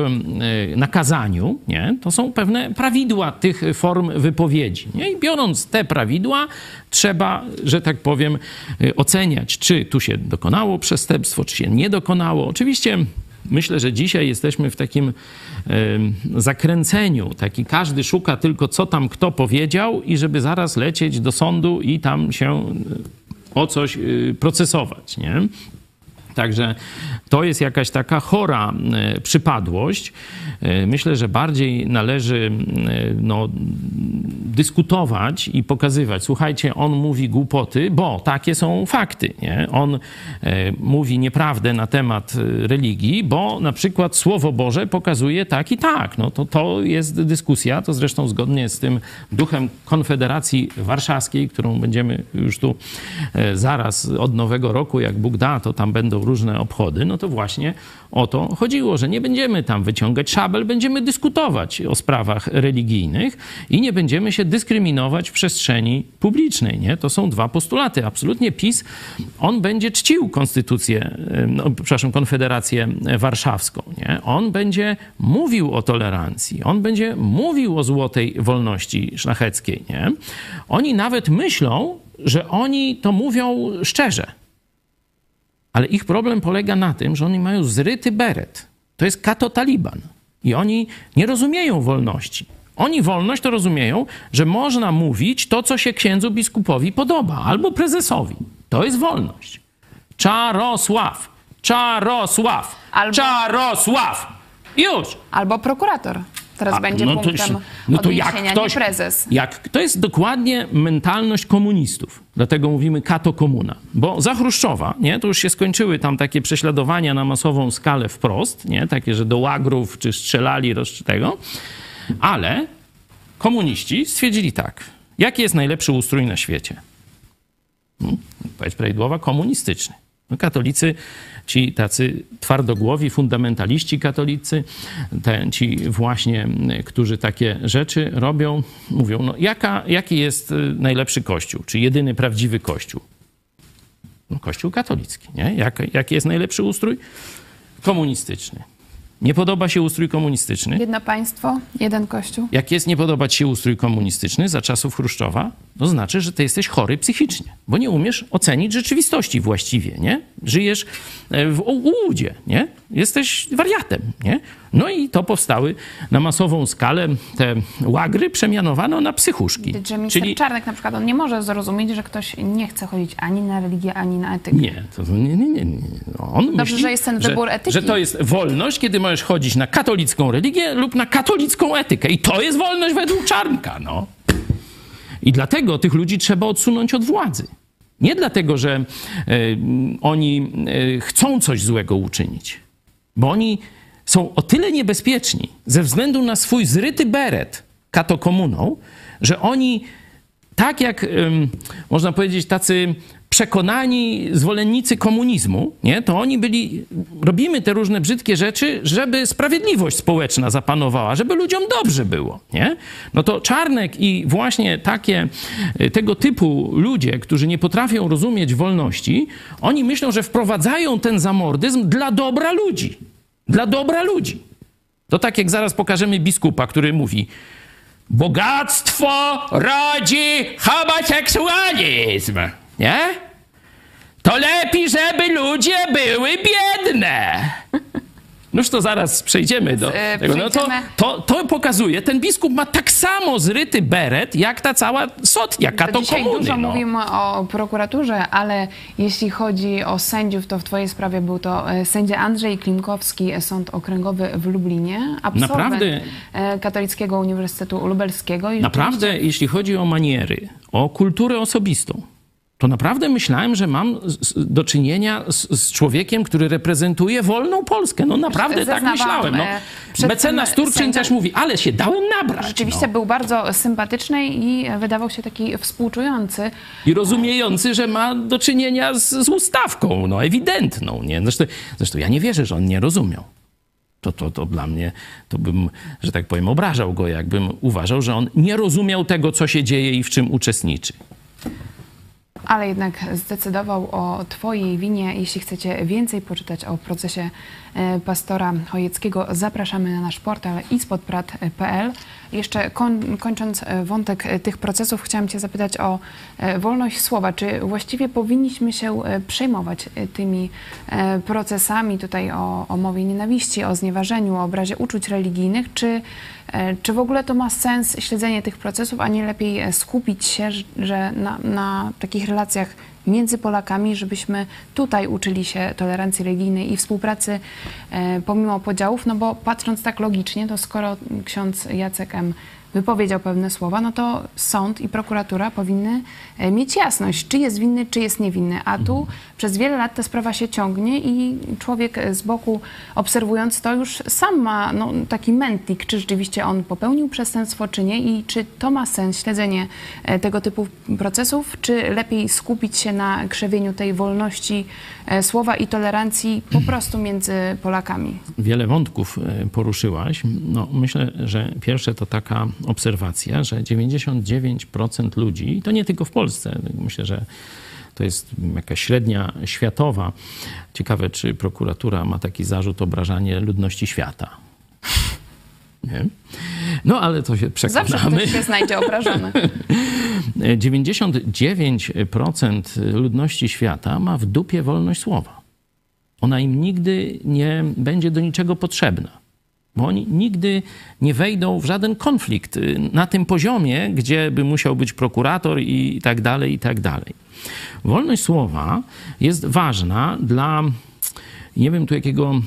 nakazaniu, nie? To są pewne prawidła tych form wypowiedzi, nie? I biorąc te prawidła, trzeba, że tak powiem, oceniać, czy tu się dokonało przestępstwo, czy się nie dokonało. Oczywiście myślę, że dzisiaj jesteśmy w takim y, zakręceniu. Taki każdy szuka tylko, co tam kto powiedział i żeby zaraz lecieć do sądu i tam się o coś y, procesować, nie? Także to jest jakaś taka chora przypadłość. Myślę, że bardziej należy no, dyskutować i pokazywać. Słuchajcie, on mówi głupoty, bo takie są fakty, nie? On mówi nieprawdę na temat religii, bo na przykład Słowo Boże pokazuje tak i tak. No to, to jest dyskusja, to zresztą zgodnie z tym duchem Konfederacji Warszawskiej, którą będziemy już tu zaraz od nowego roku, jak Bóg da, to tam będą różne obchody, no to właśnie o to chodziło, że nie będziemy tam wyciągać szabel, będziemy dyskutować o sprawach religijnych i nie będziemy się dyskryminować w przestrzeni publicznej, nie? To są dwa postulaty. Absolutnie PiS, on będzie czcił konstytucję, no, przepraszam, Konfederację Warszawską, nie? On będzie mówił o tolerancji, on będzie mówił o złotej wolności szlacheckiej, nie? Oni nawet myślą, że oni to mówią szczerze. Ale ich problem polega na tym, że oni mają zryty beret. To jest kato-taliban. I oni nie rozumieją wolności. Oni wolność to rozumieją, że można mówić to, co się księdzu biskupowi podoba, albo prezesowi. To jest wolność. Czarosław! Czarosław! Albo... Czarosław! Już! Albo prokurator. Teraz A, będzie no punktem to, no to jak ktoś, nie prezes. Jak, to jest dokładnie mentalność komunistów. Dlatego mówimy kato-komuna. Bo za Chruszczowa, nie, to już się skończyły tam takie prześladowania na masową skalę wprost, nie, takie, że do łagrów czy strzelali, czy tego. Ale komuniści stwierdzili tak. Jaki jest najlepszy ustrój na świecie? Hmm, odpowiedź prawidłowa, komunistyczny. No, katolicy, ci tacy twardogłowi, fundamentaliści katolicy, te, ci właśnie, którzy takie rzeczy robią, mówią, no jaka, jaki jest najlepszy Kościół, czy jedyny prawdziwy Kościół? No, Kościół katolicki, nie? Jak, jaki jest najlepszy ustrój? Komunistyczny. Nie podoba się ustrój komunistyczny? Jedno państwo, jeden Kościół. Jak jest nie podoba ci się ustrój komunistyczny za czasów Chruszczowa, to znaczy, że ty jesteś chory psychicznie, bo nie umiesz ocenić rzeczywistości właściwie, nie? Żyjesz w ułudzie, nie? Jesteś wariatem, nie? No i to powstały na masową skalę te łagry przemianowano na psychuszki. Że minister Czyli... Czarnek na przykład, on nie może zrozumieć, że ktoś nie chce chodzić ani na religię, ani na etykę. Nie, to nie, nie, nie. On Dobrze, myśli, że jest ten wybór że, etyki. Że to jest wolność, kiedy możesz chodzić na katolicką religię lub na katolicką etykę. I to jest wolność według Czarnka, no. I dlatego tych ludzi trzeba odsunąć od władzy. Nie dlatego, że y, oni y, chcą coś złego uczynić, bo oni są o tyle niebezpieczni ze względu na swój zryty beret katokomuną, że oni tak jak, ym, można powiedzieć, tacy przekonani zwolennicy komunizmu, nie, to oni byli, robimy te różne brzydkie rzeczy, żeby sprawiedliwość społeczna zapanowała, żeby ludziom dobrze było, nie? No to Czarnek i właśnie takie, tego typu ludzie, którzy nie potrafią rozumieć wolności, oni myślą, że wprowadzają ten zamordyzm dla dobra ludzi. Dla dobra ludzi. To tak jak zaraz pokażemy biskupa, który mówi bogactwo rodzi homoseksualizm, nie? To lepiej, żeby ludzie były biedne. No już to zaraz przejdziemy do yy, tego, no to, to, to pokazuje, ten biskup ma tak samo zryty beret, jak ta cała sotnia katokomuny. Dzisiaj dużo no. mówimy o prokuraturze, ale jeśli chodzi o sędziów, to w twojej sprawie był to sędzia Andrzej Klimkowski, Sąd Okręgowy w Lublinie, absolwent Naprawdę? Katolickiego Uniwersytetu Lubelskiego. I Naprawdę, rzeczywiście... jeśli chodzi o maniery, o kulturę osobistą, to naprawdę myślałem, że mam do czynienia z, z człowiekiem, który reprezentuje wolną Polskę. No naprawdę tak myślałem. No. Mecenas Turczyn też mówi, ale się dałem nabrać. Rzeczywiście no. był bardzo sympatyczny i wydawał się taki współczujący. I rozumiejący, że ma do czynienia z, z ustawką, no ewidentną. Nie? Zresztą, zresztą ja nie wierzę, że on nie rozumiał. To, to, to dla mnie, to bym, że tak powiem, obrażał go, jakbym uważał, że on nie rozumiał tego, co się dzieje i w czym uczestniczy. Ale jednak zdecydował o twojej winie. Jeśli chcecie więcej poczytać o procesie pastora Chojeckiego, zapraszamy na nasz portal i spod prad kropka p l. Jeszcze koń, kończąc wątek tych procesów, chciałam cię zapytać o wolność słowa. Czy właściwie powinniśmy się przejmować tymi procesami tutaj o, o mowie nienawiści, o znieważeniu, o obrazie uczuć religijnych? Czy, czy w ogóle to ma sens śledzenie tych procesów, a nie lepiej skupić się że na, na takich relacjach między Polakami, żebyśmy tutaj uczyli się tolerancji religijnej i współpracy e, pomimo podziałów, no bo patrząc tak logicznie, to skoro ksiądz Jacek M. wypowiedział pewne słowa, no to sąd i prokuratura powinny mieć jasność, czy jest winny, czy jest niewinny. A tu mhm. przez wiele lat ta sprawa się ciągnie i człowiek z boku, obserwując to, już sam ma no, taki mętlik, czy rzeczywiście on popełnił przestępstwo, czy nie i czy to ma sens, śledzenie tego typu procesów, czy lepiej skupić się na krzewieniu tej wolności słowa i tolerancji po prostu między Polakami. Wiele wątków poruszyłaś. No, myślę, że pierwsze to taka obserwacja, że dziewięćdziesiąt dziewięć procent ludzi, i to nie tylko w Polsce, myślę, że to jest jakaś średnia światowa. Ciekawe, czy prokuratura ma taki zarzut obrażanie ludności świata. Nie? No, ale to się przekonamy. Zawsze ktoś się znajdzie obrażony. dziewięćdziesiąt dziewięć procent ludności świata ma w dupie wolność słowa. Ona im nigdy nie będzie do niczego potrzebna. Bo oni nigdy nie wejdą w żaden konflikt na tym poziomie, gdzie by musiał być prokurator i tak dalej, i tak dalej. Wolność słowa jest ważna dla, nie wiem tu jakiego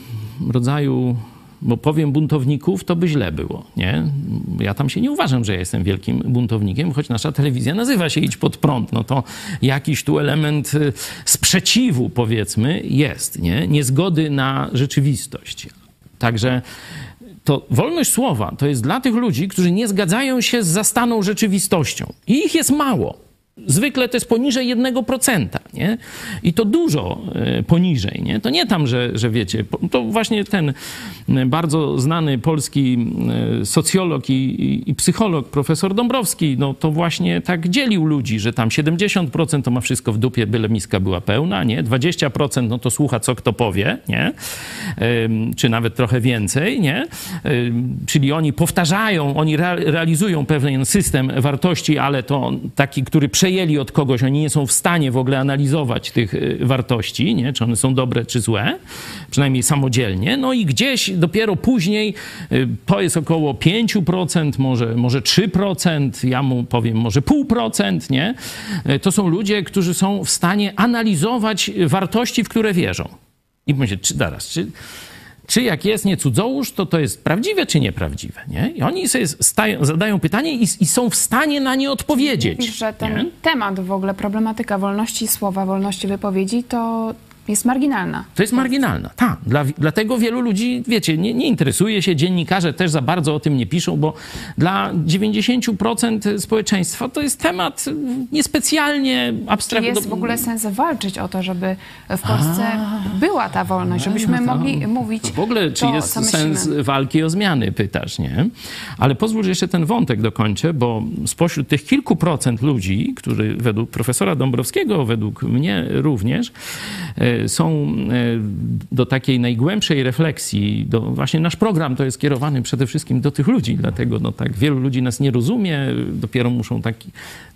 rodzaju, bo powiem buntowników, to by źle było, nie? Ja tam się nie uważam, że ja jestem wielkim buntownikiem, choć nasza telewizja nazywa się Idź Pod Prąd, no to jakiś tu element sprzeciwu, powiedzmy, jest, nie? Niezgody na rzeczywistość. Także to wolność słowa to jest dla tych ludzi, którzy nie zgadzają się z zastaną rzeczywistością. I ich jest mało. Zwykle to jest poniżej jednego procenta, nie? I to dużo poniżej, nie? To nie tam, że, że wiecie, to właśnie ten bardzo znany polski socjolog i, i, i psycholog, profesor Dąbrowski, no to właśnie tak dzielił ludzi, że tam siedemdziesiąt procent to ma wszystko w dupie, byle miska była pełna, nie? dwadzieścia procent no to słucha, co kto powie, nie? Czy nawet trochę więcej, nie? Czyli oni powtarzają, oni realizują pewien system wartości, ale to taki, który przejęli od kogoś, oni nie są w stanie w ogóle analizować tych wartości, nie? Czy one są dobre, czy złe, przynajmniej samodzielnie. No i gdzieś dopiero później to jest około pięć procent, może, może trzy procent, ja mu powiem może zero przecinek pięć procent, nie? To są ludzie, którzy są w stanie analizować wartości, w które wierzą. I pomyśleć, czy zaraz, czy... Czy jak jest nie cudzołóż, to to jest prawdziwe czy nieprawdziwe, nie? I oni sobie stają, zadają pytanie i, i są w stanie na nie odpowiedzieć. Mówisz, że ten nie? temat w ogóle, problematyka wolności słowa, wolności wypowiedzi, to jest marginalna. To jest marginalna, tak. Dla, dlatego wielu ludzi, wiecie, nie, nie interesuje się, dziennikarze też za bardzo o tym nie piszą, bo dla dziewięćdziesięciu procent społeczeństwa to jest temat niespecjalnie abstrakcyjny. Czy jest w ogóle sens walczyć o to, żeby w Polsce a, była ta wolność, żebyśmy no to, mogli mówić to, w ogóle, czy to, jest sens walki o zmiany, pytasz, nie? Ale pozwól, że jeszcze ten wątek dokończę, bo spośród tych kilku procent ludzi, którzy według profesora Dąbrowskiego, według mnie również, są do takiej najgłębszej refleksji, do, właśnie nasz program to jest kierowany przede wszystkim do tych ludzi, dlatego no, tak wielu ludzi nas nie rozumie, dopiero muszą tak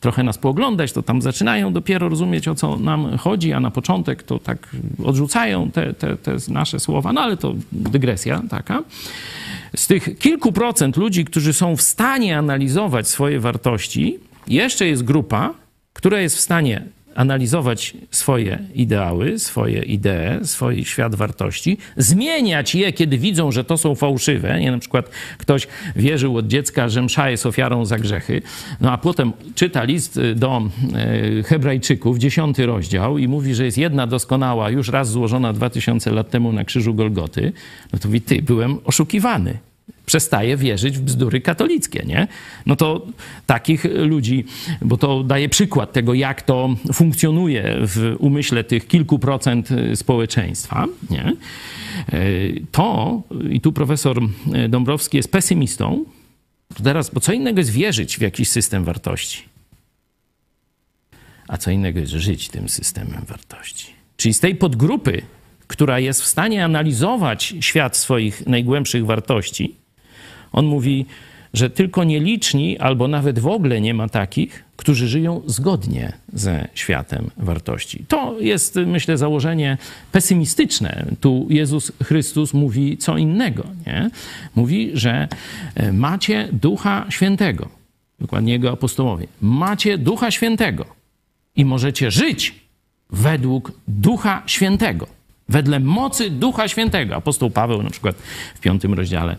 trochę nas pooglądać, to tam zaczynają dopiero rozumieć, o co nam chodzi, a na początek to tak odrzucają te, te, te nasze słowa, no ale to dygresja taka. Z tych kilku procent ludzi, którzy są w stanie analizować swoje wartości, jeszcze jest grupa, która jest w stanie analizować swoje ideały, swoje idee, swój świat wartości, zmieniać je, kiedy widzą, że to są fałszywe. Nie, na przykład ktoś wierzył od dziecka, że msza jest ofiarą za grzechy, no a potem czyta list do Hebrajczyków, dziesiąty rozdział i mówi, że jest jedna doskonała, już raz złożona dwa tysiące lat temu na krzyżu Golgoty. No to mówi, ty, byłem oszukiwany. Przestaje wierzyć w bzdury katolickie, nie? No to takich ludzi, bo to daje przykład tego, jak to funkcjonuje w umyśle tych kilku procent społeczeństwa, nie? To, i tu profesor Dąbrowski jest pesymistą, to teraz, bo co innego jest wierzyć w jakiś system wartości, a co innego jest żyć tym systemem wartości. Czyli z tej podgrupy, która jest w stanie analizować świat swoich najgłębszych wartości. On mówi, że tylko nieliczni, albo nawet w ogóle nie ma takich, którzy żyją zgodnie ze światem wartości. To jest, myślę, założenie pesymistyczne. Tu Jezus Chrystus mówi co innego, nie? Mówi, że macie Ducha Świętego, dokładnie Jego apostołowie. Macie Ducha Świętego i możecie żyć według Ducha Świętego. Wedle mocy Ducha Świętego. Apostoł Paweł na przykład w piątym rozdziale.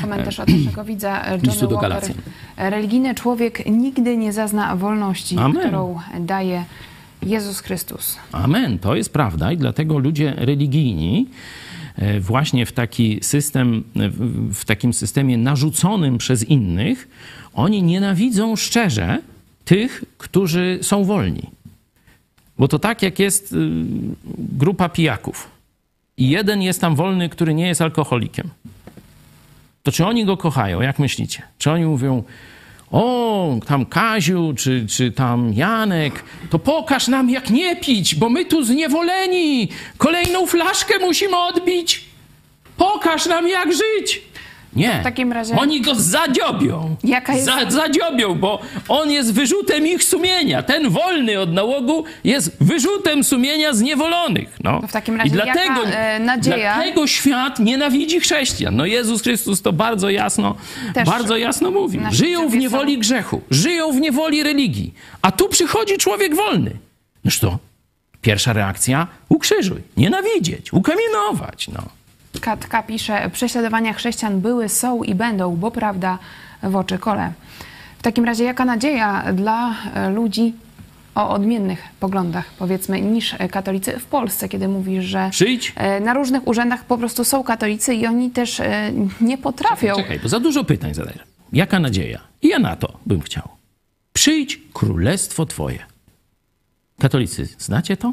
Komentarz od naszego widza Johna do Galacjan. Religijny człowiek nigdy nie zazna wolności, Amen. Którą daje Jezus Chrystus. Amen. To jest prawda i dlatego ludzie religijni właśnie w taki system, w takim systemie narzuconym przez innych, oni nienawidzą szczerze tych, którzy są wolni. Bo to tak, jak jest grupa pijaków i jeden jest tam wolny, który nie jest alkoholikiem, to czy oni go kochają? Jak myślicie? Czy oni mówią, o, tam Kaziu, czy, czy tam Janek, to pokaż nam, jak nie pić, bo my tu zniewoleni, kolejną flaszkę musimy odbić, pokaż nam, jak żyć. Nie, w takim razie... oni go zadziobią, Jaka jest... Za, zadziobią, bo on jest wyrzutem ich sumienia. Ten wolny od nałogu jest wyrzutem sumienia zniewolonych. No. W takim razie I dlatego, jaka, e, nadzieja... dlatego świat nienawidzi chrześcijan. No Jezus Chrystus to bardzo jasno, Też bardzo jasno mówi. Żyją w niewoli są... grzechu, żyją w niewoli religii, a tu przychodzi człowiek wolny. No to pierwsza reakcja, ukrzyżuj, nienawidzieć, ukamienować, no. Katka pisze, prześladowania chrześcijan były, są i będą, bo prawda w oczy kole. W takim razie jaka nadzieja dla ludzi o odmiennych poglądach, powiedzmy, niż katolicy w Polsce, kiedy mówisz, że Przyjdź. na różnych urzędach po prostu są katolicy i oni też nie potrafią... Czekaj, czekaj bo za dużo pytań zadaję. Jaka nadzieja? I ja na to bym chciał. Przyjdź królestwo Twoje. Katolicy, znacie to?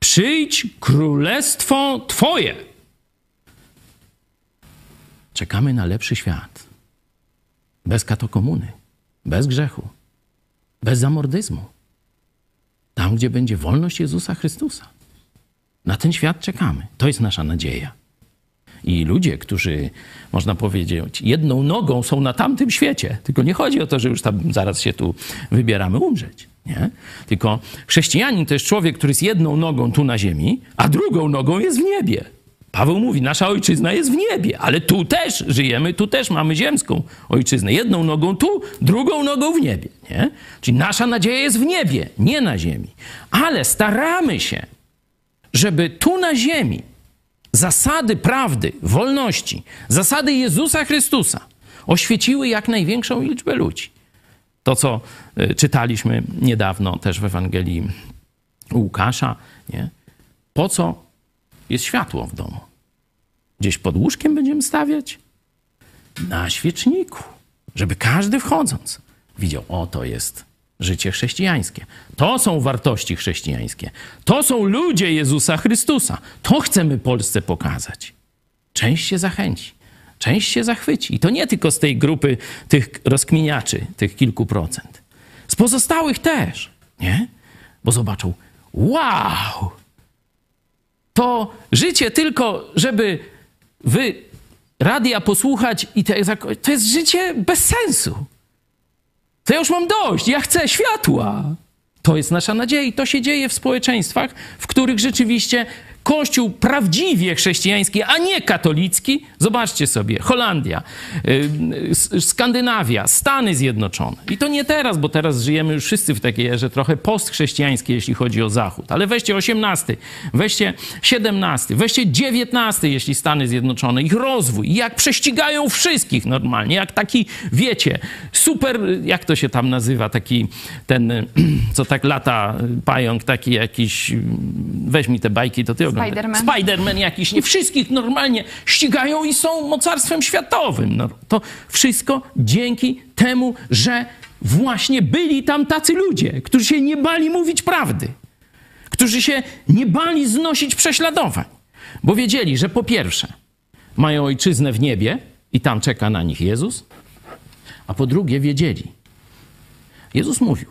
Przyjdź królestwo Twoje. Czekamy na lepszy świat. Bez katokomuny, bez grzechu, bez zamordyzmu. Tam, gdzie będzie wolność Jezusa Chrystusa. Na ten świat czekamy. To jest nasza nadzieja. I ludzie, którzy, można powiedzieć, jedną nogą są na tamtym świecie. Tylko nie chodzi o to, że już tam zaraz się tu wybieramy umrzeć. Nie? Tylko chrześcijanin to jest człowiek, który jest jedną nogą tu na ziemi, a drugą nogą jest w niebie. Paweł mówi, nasza ojczyzna jest w niebie, ale tu też żyjemy, tu też mamy ziemską ojczyznę. Jedną nogą tu, drugą nogą w niebie. Nie? Czyli nasza nadzieja jest w niebie, nie na ziemi. Ale staramy się, żeby tu na ziemi zasady prawdy, wolności, zasady Jezusa Chrystusa oświeciły jak największą liczbę ludzi. To, co czytaliśmy niedawno też w Ewangelii Łukasza, nie? Po co jest światło w domu? Gdzieś pod łóżkiem będziemy stawiać? Na świeczniku, żeby każdy wchodząc widział, o, to jest życie chrześcijańskie. To są wartości chrześcijańskie. To są ludzie Jezusa Chrystusa. To chcemy Polsce pokazać. Część się zachęci. Część się zachwyci. I to nie tylko z tej grupy tych rozkminiaczy, tych kilku procent. Z pozostałych też, nie? Bo zobaczą, Wow! To życie tylko, żeby wy radia posłuchać i te, to jest życie bez sensu. To ja już mam dość, ja chcę światła. To jest nasza nadzieja i to się dzieje w społeczeństwach, w których rzeczywiście Kościół prawdziwie chrześcijański, a nie katolicki, zobaczcie sobie, Holandia, Skandynawia, Stany Zjednoczone. I to nie teraz, bo teraz żyjemy już wszyscy w takiej erze trochę postchrześcijańskiej, jeśli chodzi o Zachód. Ale weźcie osiemnasty, weźcie siedemnasty, weźcie dziewiętnasty, jeśli Stany Zjednoczone, ich rozwój, jak prześcigają wszystkich normalnie, jak taki, wiecie, super, jak to się tam nazywa, taki ten, co tak lata pająk, taki jakiś, weź mi te bajki, to ty Spider-Man. Spider-Man jakiś, nie? Wszystkich normalnie ścigają i są mocarstwem światowym. No, to wszystko dzięki temu, że właśnie byli tam tacy ludzie, którzy się nie bali mówić prawdy, którzy się nie bali znosić prześladowań, bo wiedzieli, że po pierwsze mają ojczyznę w niebie i tam czeka na nich Jezus, a po drugie wiedzieli. Jezus mówił,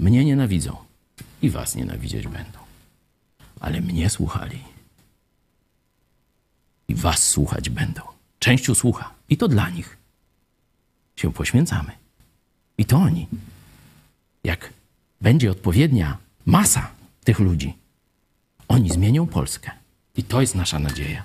mnie nienawidzą i was nienawidzieć będą. Ale mnie słuchali i was słuchać będą. Częściu słucha i to dla nich się poświęcamy. I to oni, jak będzie odpowiednia masa tych ludzi, oni zmienią Polskę. I to jest nasza nadzieja.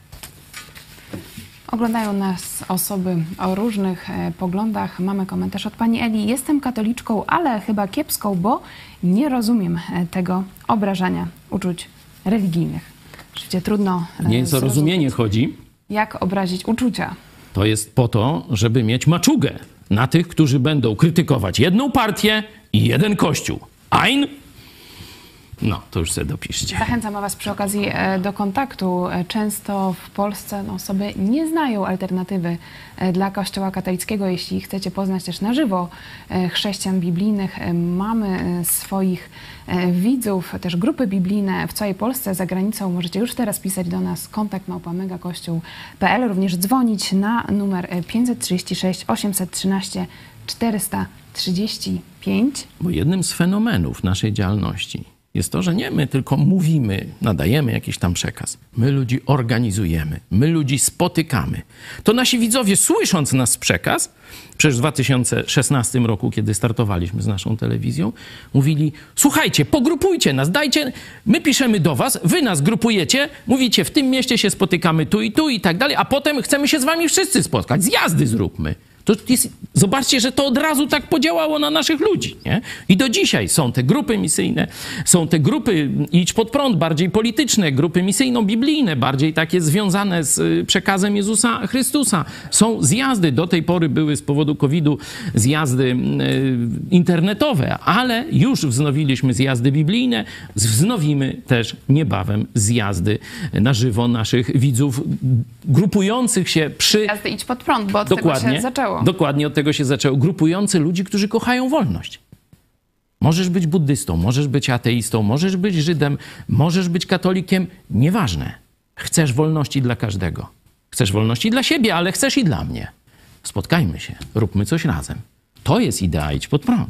Oglądają nas osoby o różnych poglądach. Mamy komentarz od pani Eli. Jestem katoliczką, ale chyba kiepską, bo nie rozumiem tego obrażania uczuć religijnych. Oczywiście trudno nie jest o rozumienie chodzi. Jak obrazić uczucia? To jest po to, żeby mieć maczugę na tych, którzy będą krytykować jedną partię i jeden kościół. Ein? No, to już sobie dopiszcie. Zachęcam was przy okazji do kontaktu. Często w Polsce osoby nie znają alternatywy dla Kościoła katolickiego. Jeśli chcecie poznać też na żywo chrześcijan biblijnych, mamy swoich widzów, też grupy biblijne w całej Polsce, za granicą. Możecie już teraz pisać do nas kontakt małpa megakościół kropka p l, również dzwonić na numer pięćset trzydzieści sześć osiemset trzynaście czterysta trzydzieści pięć. Bo jednym z fenomenów naszej działalności jest to, że nie my tylko mówimy, nadajemy jakiś tam przekaz. My ludzi organizujemy, my ludzi spotykamy. To nasi widzowie, słysząc nas przekaz, przecież w dwa tysiące szesnastym roku, kiedy startowaliśmy z naszą telewizją, mówili, słuchajcie, pogrupujcie nas, dajcie, my piszemy do was, wy nas grupujecie, mówicie, w tym mieście się spotykamy tu i tu i tak dalej, a potem chcemy się z wami wszyscy spotkać, zjazdy zróbmy. To jest, zobaczcie, że to od razu tak podziałało na naszych ludzi, nie? I do dzisiaj są te grupy misyjne, są te grupy Idź Pod Prąd, bardziej polityczne, grupy misyjno-biblijne, bardziej takie związane z przekazem Jezusa Chrystusa. Są zjazdy, do tej pory były z powodu kowida zjazdy internetowe, ale już wznowiliśmy zjazdy biblijne, wznowimy też niebawem zjazdy na żywo naszych widzów grupujących się przy... Zjazdy Idź Pod Prąd, bo od Dokładnie. tego się zaczęło. Dokładnie od tego się zaczęło. Grupujący ludzi, którzy kochają wolność. Możesz być buddystą, możesz być ateistą, możesz być Żydem, możesz być katolikiem. Nieważne. Chcesz wolności dla każdego. Chcesz wolności dla siebie, ale chcesz i dla mnie. Spotkajmy się, róbmy coś razem. To jest idea Idź Pod Prąd.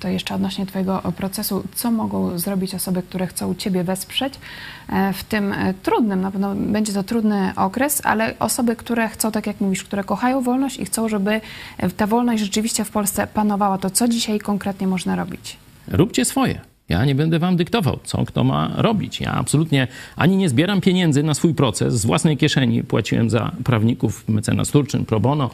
To jeszcze odnośnie twojego procesu, co mogą zrobić osoby, które chcą ciebie wesprzeć w tym trudnym, na pewno będzie to trudny okres, ale osoby, które chcą, tak jak mówisz, które kochają wolność i chcą, żeby ta wolność rzeczywiście w Polsce panowała, to co dzisiaj konkretnie można robić? Róbcie swoje. Ja nie będę wam dyktował, co kto ma robić. Ja absolutnie ani nie zbieram pieniędzy na swój proces. Z własnej kieszeni płaciłem za prawników, mecenas Turczyn pro bono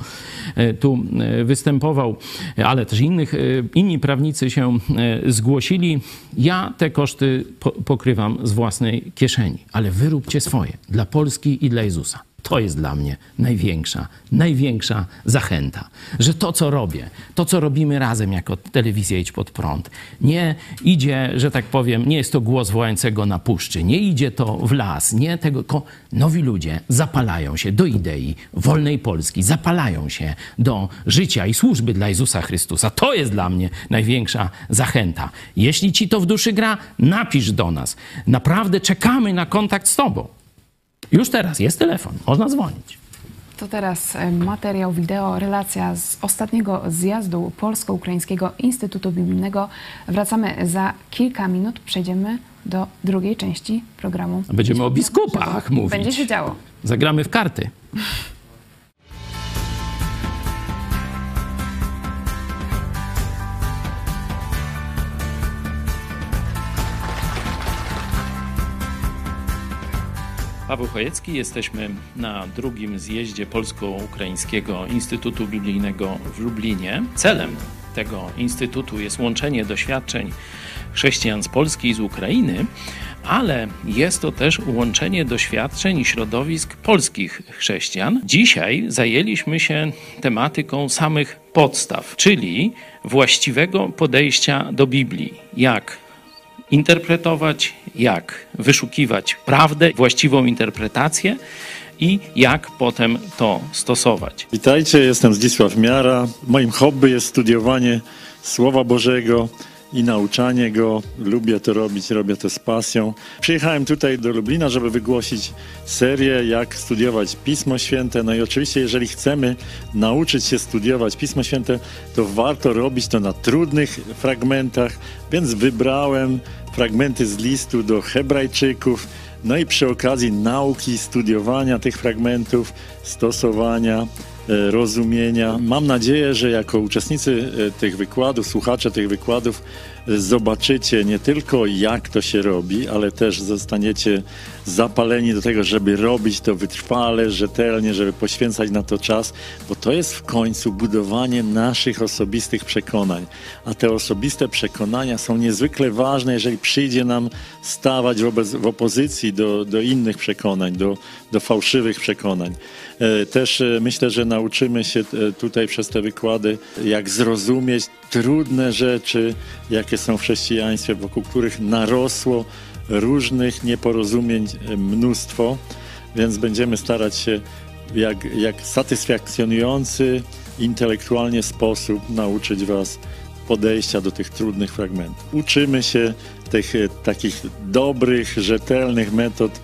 tu występował, ale też innych, inni prawnicy się zgłosili. Ja te koszty po pokrywam z własnej kieszeni, ale wy róbcie swoje dla Polski i dla Jezusa. To jest dla mnie największa, największa zachęta, że to, co robię, to, co robimy razem jako telewizja Idź Pod Prąd, nie idzie, że tak powiem, nie jest to głos wołającego na puszczy, nie idzie to w las, nie tego, tylko nowi ludzie zapalają się do idei wolnej Polski, zapalają się do życia i służby dla Jezusa Chrystusa. To jest dla mnie największa zachęta. Jeśli ci to w duszy gra, napisz do nas. Naprawdę czekamy na kontakt z tobą. Już teraz jest telefon, można dzwonić. To teraz materiał wideo, relacja z ostatniego zjazdu Polsko-Ukraińskiego Instytutu Biblijnego. Wracamy za kilka minut, przejdziemy do drugiej części programu. Będziemy o biskupach mówić. Będzie się działo. Zagramy w karty. Paweł Chojecki, jesteśmy na drugim zjeździe Polsko-Ukraińskiego Instytutu Biblijnego w Lublinie. Celem tego instytutu jest łączenie doświadczeń chrześcijan z Polski i z Ukrainy, ale jest to też łączenie doświadczeń i środowisk polskich chrześcijan. Dzisiaj zajęliśmy się tematyką samych podstaw, czyli właściwego podejścia do Biblii, jak interpretować, jak wyszukiwać prawdę, właściwą interpretację i jak potem to stosować. Witajcie, jestem Zdzisław Miara. Moim hobby jest studiowanie Słowa Bożego i nauczanie go. Lubię to robić, robię to z pasją. Przyjechałem tutaj do Lublina, żeby wygłosić serię, jak studiować Pismo Święte. No i oczywiście, jeżeli chcemy nauczyć się studiować Pismo Święte, to warto robić to na trudnych fragmentach, więc wybrałem fragmenty z listu do Hebrajczyków. No i przy okazji nauki, studiowania tych fragmentów, stosowania, rozumienia. Mam nadzieję, że jako uczestnicy tych wykładów, słuchacze tych wykładów zobaczycie nie tylko jak to się robi, ale też zostaniecie zapaleni do tego, żeby robić to wytrwale, rzetelnie, żeby poświęcać na to czas, bo to jest w końcu budowanie naszych osobistych przekonań. A te osobiste przekonania są niezwykle ważne, jeżeli przyjdzie nam stawać wobec, w opozycji do, do innych przekonań, do, do fałszywych przekonań. Też myślę, że nauczymy się tutaj przez te wykłady, jak zrozumieć trudne rzeczy, jakie są w chrześcijaństwie, wokół których narosło różnych nieporozumień mnóstwo, więc będziemy starać się jak, jak satysfakcjonujący intelektualnie sposób nauczyć was podejścia do tych trudnych fragmentów. Uczymy się tych takich dobrych, rzetelnych metod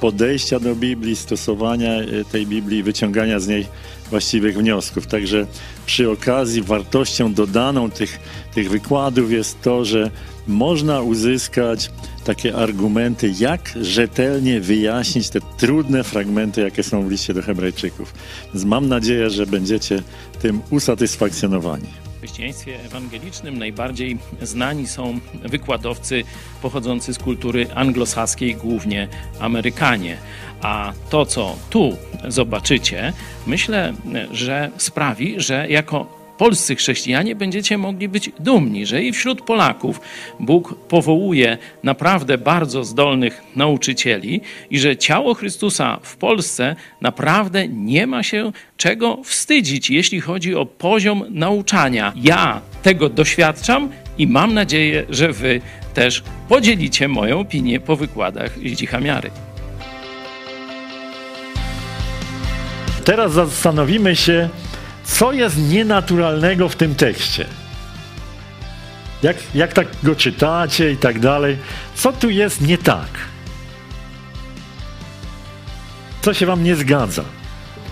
podejścia do Biblii, stosowania tej Biblii, wyciągania z niej właściwych wniosków. Także przy okazji wartością dodaną tych, tych wykładów jest to, że można uzyskać takie argumenty, jak rzetelnie wyjaśnić te trudne fragmenty, jakie są w liście do Hebrajczyków. Więc mam nadzieję, że będziecie tym usatysfakcjonowani. W chrześcijaństwie ewangelicznym najbardziej znani są wykładowcy pochodzący z kultury anglosaskiej, głównie Amerykanie. A to, co tu zobaczycie, myślę, że sprawi, że jako polscy chrześcijanie będziecie mogli być dumni, że i wśród Polaków Bóg powołuje naprawdę bardzo zdolnych nauczycieli i że ciało Chrystusa w Polsce naprawdę nie ma się czego wstydzić, jeśli chodzi o poziom nauczania. Ja tego doświadczam i mam nadzieję, że wy też podzielicie moją opinię po wykładach Zdzicha Miary. Teraz zastanowimy się, co jest nienaturalnego w tym tekście? Jak, jak tak go czytacie i tak dalej? Co tu jest nie tak? Co się wam nie zgadza?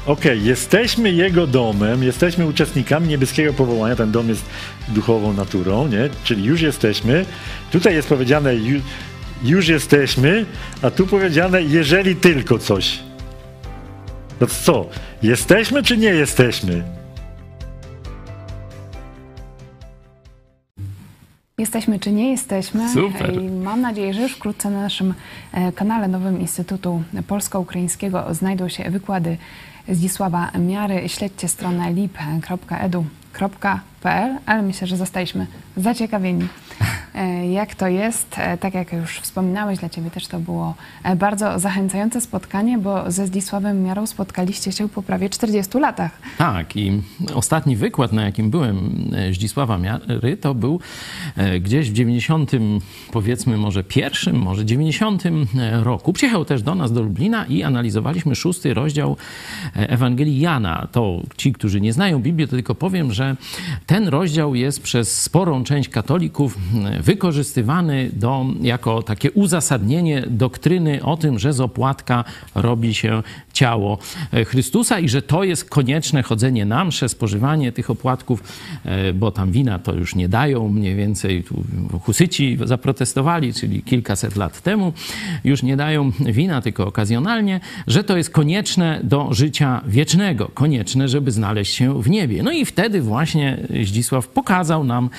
Okej, jesteśmy Jego domem, jesteśmy uczestnikami niebieskiego powołania, ten dom jest duchową naturą, nie? Czyli już jesteśmy. Tutaj jest powiedziane ju, już jesteśmy, a tu powiedziane jeżeli tylko coś. To co? Jesteśmy czy nie jesteśmy? Jesteśmy czy nie jesteśmy. Super. I mam nadzieję, że już wkrótce na naszym kanale nowym Instytutu Polsko-Ukraińskiego znajdą się wykłady Zdzisława Miary. Śledźcie stronę lib kropka edu kropka pl, ale myślę, że zostaliśmy zaciekawieni, jak to jest. Tak jak już wspominałeś, dla ciebie też to było bardzo zachęcające spotkanie, bo ze Zdzisławem Miarą spotkaliście się po prawie czterdziestu latach. Tak, i ostatni wykład, na jakim byłem Zdzisława Miary, to był gdzieś w dziewięćdziesiątym, powiedzmy może pierwszym, może dziewięćdziesiątym roku. Przyjechał też do nas do Lublina i analizowaliśmy szósty rozdział Ewangelii Jana. To ci, którzy nie znają Biblii, to tylko powiem, że ten rozdział jest przez sporą część katolików wykorzystywany do, jako takie uzasadnienie doktryny o tym, że z opłatka robi się ciało Chrystusa i że to jest konieczne chodzenie na mszę, spożywanie tych opłatków, bo tam wina to już nie dają, mniej więcej tu husyci zaprotestowali, czyli kilkaset lat temu, już nie dają wina, tylko okazjonalnie, że to jest konieczne do życia wiecznego, konieczne, żeby znaleźć się w niebie. No i wtedy właśnie Zdzisław pokazał nam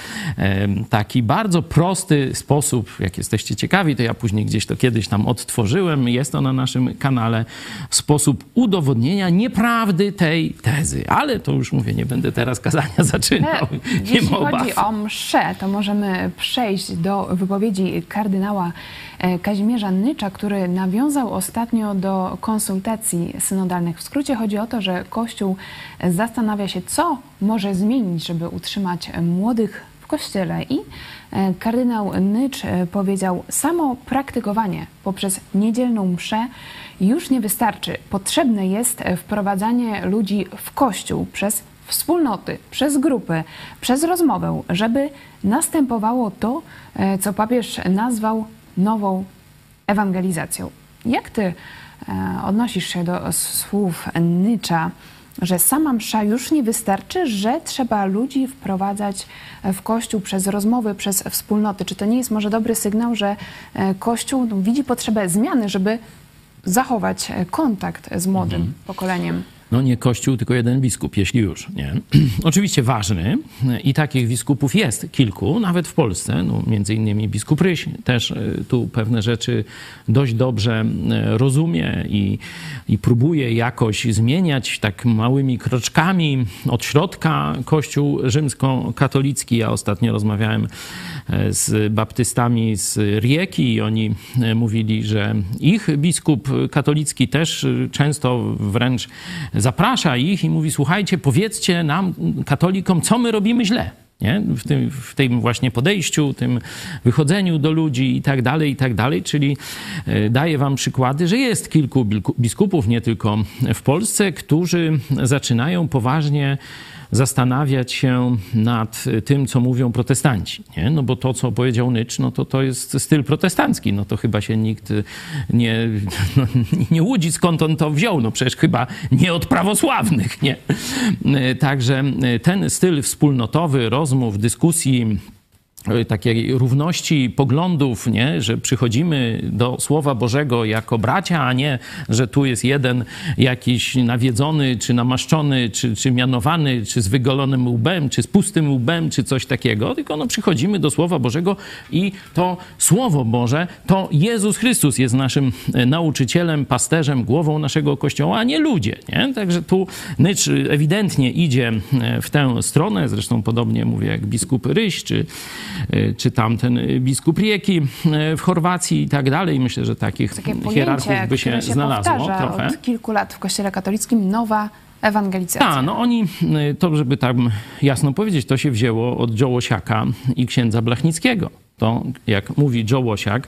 taki bardzo prosty sposób, jak jesteście ciekawi, to ja później gdzieś to kiedyś tam odtworzyłem, jest to na naszym kanale, sposób udowodnienia nieprawdy tej tezy. Ale to już mówię, nie będę teraz kazania zaczynał. Jeśli chodzi o mszę, to możemy przejść do wypowiedzi kardynała Kazimierza Nycza, który nawiązał ostatnio do konsultacji synodalnych. W skrócie chodzi o to, że Kościół zastanawia się, co może zmienić, żeby utrzymać młodych w Kościele i kardynał Nycz powiedział, samo praktykowanie poprzez niedzielną mszę już nie wystarczy. Potrzebne jest wprowadzanie ludzi w Kościół przez wspólnoty, przez grupy, przez rozmowę, żeby następowało to, co papież nazwał nową ewangelizacją. Jak ty odnosisz się do słów Nycza, że sama msza już nie wystarczy, że trzeba ludzi wprowadzać w Kościół przez rozmowy, przez wspólnoty? Czy to nie jest może dobry sygnał, że Kościół widzi potrzebę zmiany, żeby zachować kontakt z młodym mhm. pokoleniem? No nie Kościół, tylko jeden biskup, jeśli już, nie? Oczywiście ważny i takich biskupów jest kilku, nawet w Polsce, no, między innymi biskup Ryś też tu pewne rzeczy dość dobrze rozumie i, i próbuje jakoś zmieniać tak małymi kroczkami od środka Kościół rzymskokatolicki. Ja ostatnio rozmawiałem z baptystami z Rijeki i oni mówili, że ich biskup katolicki też często wręcz zaprasza ich i mówi, słuchajcie, powiedzcie nam, katolikom, co my robimy źle. Nie? W tym, w tym właśnie podejściu, tym wychodzeniu do ludzi i tak dalej, i tak dalej. Czyli daję wam przykłady, że jest kilku biskupów, nie tylko w Polsce, którzy zaczynają poważnie zastanawiać się nad tym, co mówią protestanci, nie? No bo to, co powiedział Nycz, no to to jest styl protestancki, no to chyba się nikt nie, no, nie łudzi, skąd on to wziął, no przecież chyba nie od prawosławnych, nie? Także ten styl wspólnotowy, rozmów, dyskusji, takiej równości poglądów, nie? Że przychodzimy do Słowa Bożego jako bracia, a nie, że tu jest jeden jakiś nawiedzony, czy namaszczony, czy, czy mianowany, czy z wygolonym łbem, czy z pustym łbem, czy coś takiego, tylko no, przychodzimy do Słowa Bożego i to Słowo Boże, to Jezus Chrystus jest naszym nauczycielem, pasterzem, głową naszego Kościoła, a nie ludzie, nie? Także tu Nycz ewidentnie idzie w tę stronę, zresztą podobnie mówię jak biskup Ryś, czy czy tamten biskup Rijeki w Chorwacji i tak dalej. Myślę, że takich pojęcie, hierarchów by się, się znalazło trochę. Od kilku lat w Kościele katolickim nowa ewangelizacja. Tak, no oni, to żeby tam jasno powiedzieć, to się wzięło od Jołosiaka i księdza Blachnickiego. To, jak mówi Jołosiak,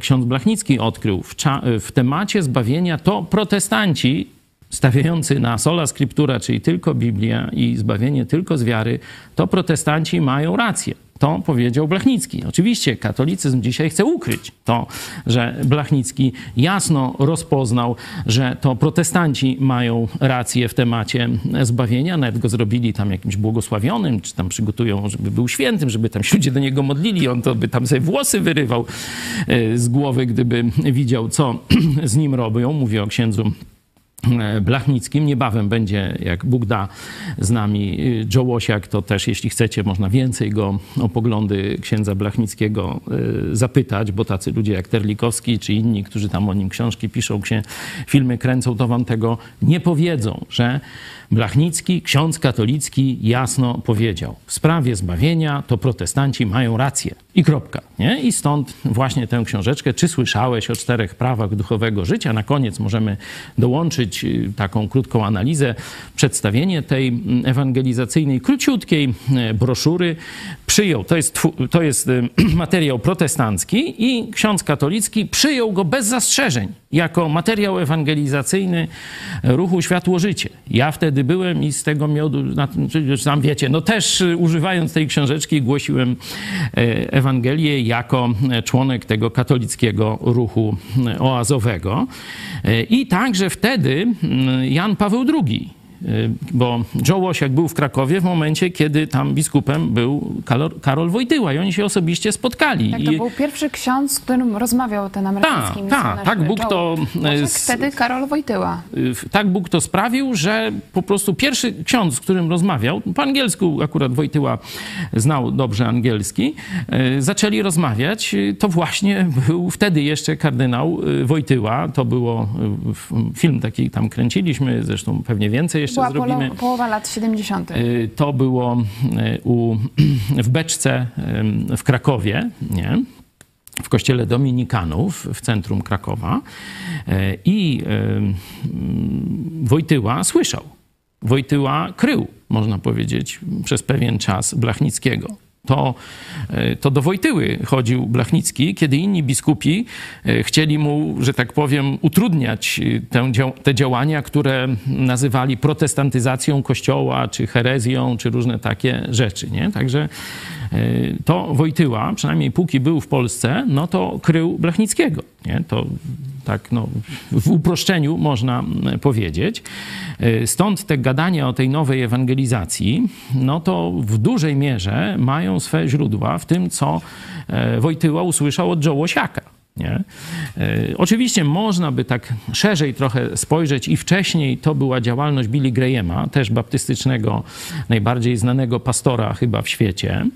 ksiądz Blachnicki odkrył w, w temacie zbawienia, to protestanci stawiający na sola scriptura, czyli tylko Biblia i zbawienie tylko z wiary, to protestanci mają rację. To powiedział Blachnicki. Oczywiście katolicyzm dzisiaj chce ukryć to, że Blachnicki jasno rozpoznał, że to protestanci mają rację w temacie zbawienia. Nawet go zrobili tam jakimś błogosławionym, czy tam przygotują, żeby był świętym, żeby tam się ludzie do niego modlili. On to by tam sobie włosy wyrywał z głowy, gdyby widział, co z nim robią. Mówię o księdzu Blachnickim. Niebawem będzie, jak Bóg da, z nami Jołosiak. To też, jeśli chcecie, można więcej go o poglądy księdza Blachnickiego zapytać, bo tacy ludzie jak Terlikowski czy inni, którzy tam o nim książki piszą, się filmy kręcą, to wam tego nie powiedzą, że Blachnicki, ksiądz katolicki, jasno powiedział, w sprawie zbawienia to protestanci mają rację. I kropka. Nie? I stąd właśnie tę książeczkę, czy słyszałeś o czterech prawach duchowego życia? Na koniec możemy dołączyć taką krótką analizę, przedstawienie tej ewangelizacyjnej, króciutkiej broszury. Przyjął, to jest, to jest materiał protestancki i ksiądz katolicki przyjął go bez zastrzeżeń jako materiał ewangelizacyjny ruchu Światło-Życie. Ja wtedy wtedy byłem i z tego miodu, już sam wiecie, no też używając tej książeczki głosiłem Ewangelię jako członek tego katolickiego ruchu oazowego. I także wtedy Jan Paweł drugi, bo Joe Łosiak był w Krakowie w momencie, kiedy tam biskupem był Karol Wojtyła i oni się osobiście spotkali. Tak, to był I... pierwszy ksiądz, z którym rozmawiał ten amerykański misjonarz. Tak, Bóg to... Z... wtedy Karol Wojtyła. Tak Bóg to sprawił, że po prostu pierwszy ksiądz, z którym rozmawiał, po angielsku akurat Wojtyła znał dobrze angielski, zaczęli rozmawiać, to właśnie był wtedy jeszcze kardynał Wojtyła. To było... Film taki tam kręciliśmy, zresztą pewnie więcej jeszcze Była zrobimy. Połowa lat siedemdziesiątych. To było u, w Beczce w Krakowie, nie? W kościele dominikanów w centrum Krakowa i Wojtyła słyszał. Wojtyła krył, można powiedzieć, przez pewien czas Blachnickiego. To, to do Wojtyły chodził Blachnicki, kiedy inni biskupi chcieli mu, że tak powiem, utrudniać te, te działania, które nazywali protestantyzacją Kościoła, czy herezją, czy różne takie rzeczy, nie? Także to Wojtyła, przynajmniej póki był w Polsce, no to krył Blachnickiego, nie? To tak, no, w uproszczeniu można powiedzieć. Stąd te gadania o tej nowej ewangelizacji, no to w dużej mierze mają swe źródła w tym, co Wojtyła usłyszał od Joe Łosiaka. Nie? Oczywiście można by tak szerzej trochę spojrzeć i wcześniej to była działalność Billy Grahama, też baptystycznego, najbardziej znanego pastora chyba w świecie.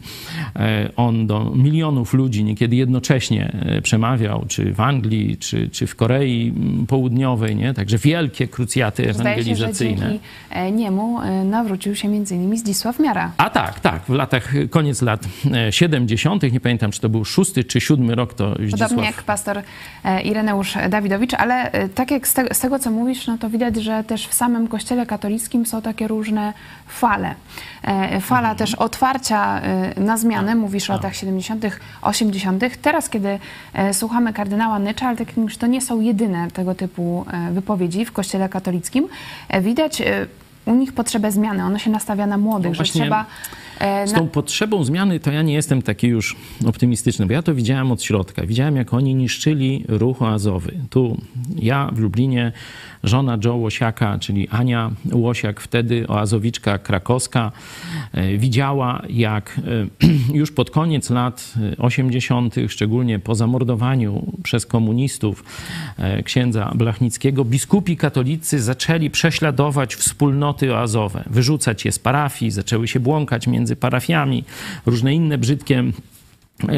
On do milionów ludzi niekiedy jednocześnie przemawiał, czy w Anglii, czy, czy w Korei Południowej, nie? Także wielkie krucjaty ewangelizacyjne. Zdaje się, że dzięki niemu nawrócił się m.in. Zdzisław Miara. A tak, tak, w latach, koniec lat siedemdziesiątych, nie pamiętam, czy to był szósty czy siódmy rok, to Zdzisław... pastor Ireneusz Dawidowicz, ale tak jak z, te, z tego, co mówisz, no to widać, że też w samym kościele katolickim są takie różne fale. Fala też otwarcia na zmianę, mówisz o latach siedemdziesiątych, osiemdziesiątych. Teraz, kiedy słuchamy kardynała Nycza, ale tak już to nie są jedyne tego typu wypowiedzi w kościele katolickim, widać u nich potrzebę zmiany, ono się nastawia na młodych, no właśnie, że trzeba... Na... Z tą potrzebą zmiany to ja nie jestem taki już optymistyczny, bo ja to widziałem od środka. Widziałem, jak oni niszczyli ruch oazowy. Tu ja w Lublinie, żona Joe Łosiaka, czyli Ania Łosiak, wtedy oazowiczka krakowska, widziała, jak już pod koniec lat osiemdziesiątych, szczególnie po zamordowaniu przez komunistów księdza Blachnickiego, biskupi katolicy zaczęli prześladować wspólnoty oazowe, wyrzucać je z parafii, zaczęły się błąkać między parafiami, różne inne brzydkie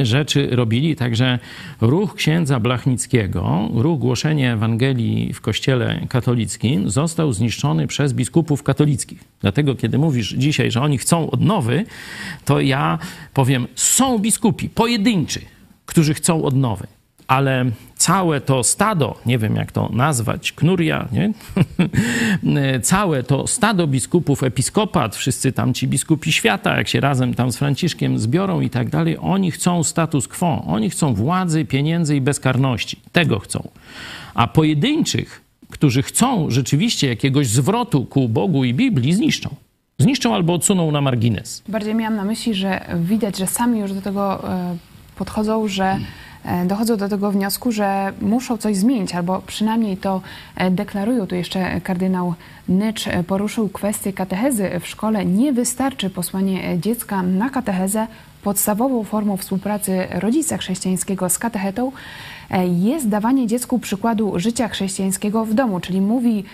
rzeczy robili. Także ruch księdza Blachnickiego, ruch głoszenia Ewangelii w kościele katolickim został zniszczony przez biskupów katolickich. Dlatego, kiedy mówisz dzisiaj, że oni chcą odnowy, to ja powiem, są biskupi pojedynczy, którzy chcą odnowy, ale całe to stado, nie wiem jak to nazwać, knuria, nie? Całe to stado biskupów, episkopat, wszyscy tam ci biskupi świata, jak się razem tam z Franciszkiem zbiorą i tak dalej, oni chcą status quo, oni chcą władzy, pieniędzy i bezkarności. Tego chcą. A pojedynczych, którzy chcą rzeczywiście jakiegoś zwrotu ku Bogu i Biblii, zniszczą. Zniszczą albo odsuną na margines. Bardziej miałam na myśli, że widać, że sami już do tego podchodzą, że dochodzą do tego wniosku, że muszą coś zmienić, albo przynajmniej to deklarują. Tu jeszcze kardynał Nycz poruszył kwestię katechezy w szkole. Nie wystarczy posłanie dziecka na katechezę. Podstawową formą współpracy rodzica chrześcijańskiego z katechetą jest dawanie dziecku przykładu życia chrześcijańskiego w domu, czyli mówi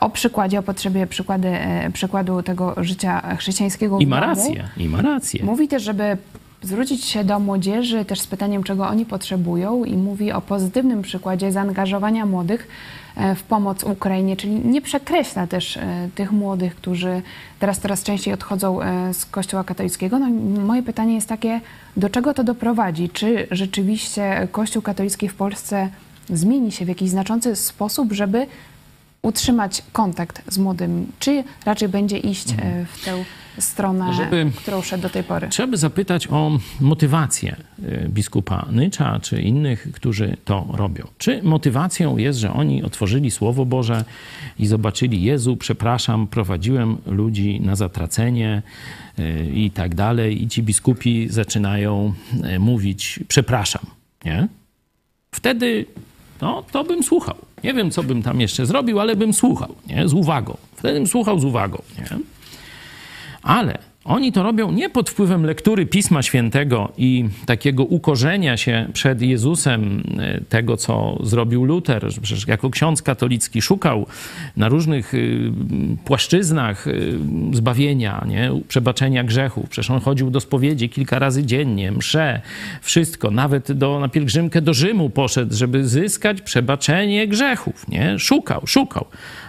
o przykładzie, o potrzebie przykładu, przykładu tego życia chrześcijańskiego w domu. I ma rację, i ma rację. Mówi też, żeby zwrócić się do młodzieży też z pytaniem, czego oni potrzebują, i mówi o pozytywnym przykładzie zaangażowania młodych w pomoc Ukrainie, czyli nie przekreśla też tych młodych, którzy teraz coraz częściej odchodzą z Kościoła katolickiego. No, moje pytanie jest takie, do czego to doprowadzi? Czy rzeczywiście Kościół katolicki w Polsce zmieni się w jakiś znaczący sposób, żeby utrzymać kontakt z młodym? Czy raczej będzie iść w tę... stronę, żeby, którą szedł do tej pory. Trzeba by zapytać o motywację biskupa Nycza czy innych, którzy to robią. Czy motywacją jest, że oni otworzyli Słowo Boże i zobaczyli: Jezu, przepraszam, prowadziłem ludzi na zatracenie i tak dalej, i ci biskupi zaczynają mówić: przepraszam, nie? Wtedy no, to bym słuchał. Nie wiem, co bym tam jeszcze zrobił, ale bym słuchał, nie? Z uwagą. Wtedy bym słuchał z uwagą, nie? Ale oni to robią nie pod wpływem lektury Pisma Świętego i takiego ukorzenia się przed Jezusem, tego, co zrobił Luter. Przecież jako ksiądz katolicki szukał na różnych płaszczyznach zbawienia, nie? Przebaczenia grzechów. Przecież on chodził do spowiedzi kilka razy dziennie, msze, wszystko. Nawet do, na pielgrzymkę do Rzymu poszedł, żeby zyskać przebaczenie grzechów, nie? Szukał, szukał.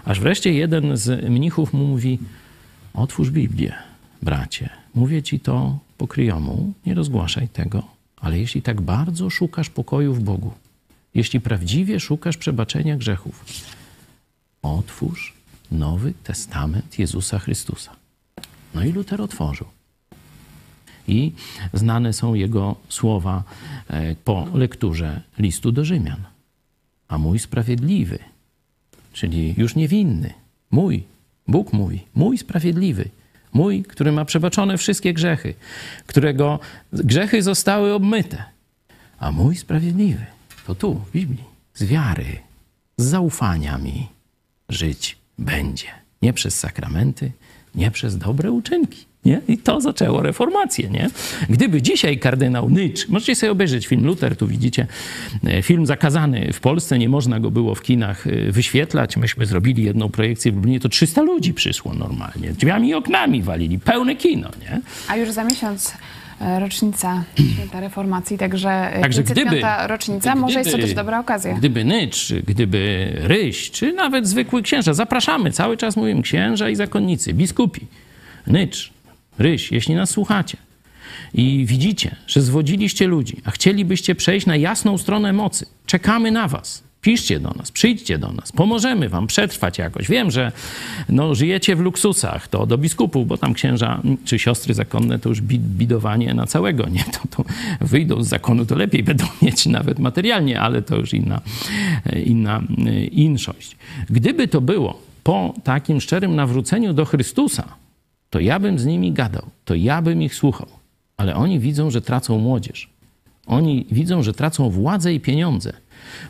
Aż wreszcie jeden z mnichów mu mówi: otwórz Biblię, bracie, mówię ci to po kryjomu, nie rozgłaszaj tego, ale jeśli tak bardzo szukasz pokoju w Bogu, jeśli prawdziwie szukasz przebaczenia grzechów, otwórz Nowy Testament Jezusa Chrystusa. No i Luter otworzył. I znane są jego słowa po lekturze listu do Rzymian. A mój sprawiedliwy, czyli już niewinny, mój, Bóg mój, mój sprawiedliwy, mój, który ma przebaczone wszystkie grzechy, którego grzechy zostały obmyte. A mój sprawiedliwy, to tu, w Biblii, z wiary, z zaufania mi żyć będzie. Nie przez sakramenty, nie przez dobre uczynki. Nie? I to zaczęło reformację, nie? Gdyby dzisiaj kardynał Nycz, możecie sobie obejrzeć film Luter, tu widzicie, film zakazany w Polsce, nie można go było w kinach wyświetlać. Myśmy zrobili jedną projekcję w Lublinie, to trzysta ludzi przyszło normalnie. Drzwiami i oknami walili, pełne kino, nie? A już za miesiąc rocznica święta reformacji, także, także gdyby, rocznica, gdyby, może jest to też dobra okazja. Gdyby Nycz, gdyby Ryś, czy nawet zwykły księża, zapraszamy, cały czas mówimy księża i zakonnicy, biskupi, Nycz, Ryś, jeśli nas słuchacie i widzicie, że zwodziliście ludzi, a chcielibyście przejść na jasną stronę mocy, czekamy na was. Piszcie do nas, przyjdźcie do nas, pomożemy wam przetrwać jakoś. Wiem, że no, żyjecie w luksusach, to do biskupów, bo tam księża czy siostry zakonne to już bidowanie na całego, nie? To, to wyjdą z zakonu, to lepiej będą mieć nawet materialnie, ale to już inna, inna inszość. Gdyby to było po takim szczerym nawróceniu do Chrystusa, to ja bym z nimi gadał, to ja bym ich słuchał. Ale oni widzą, że tracą młodzież. Oni widzą, że tracą władzę i pieniądze.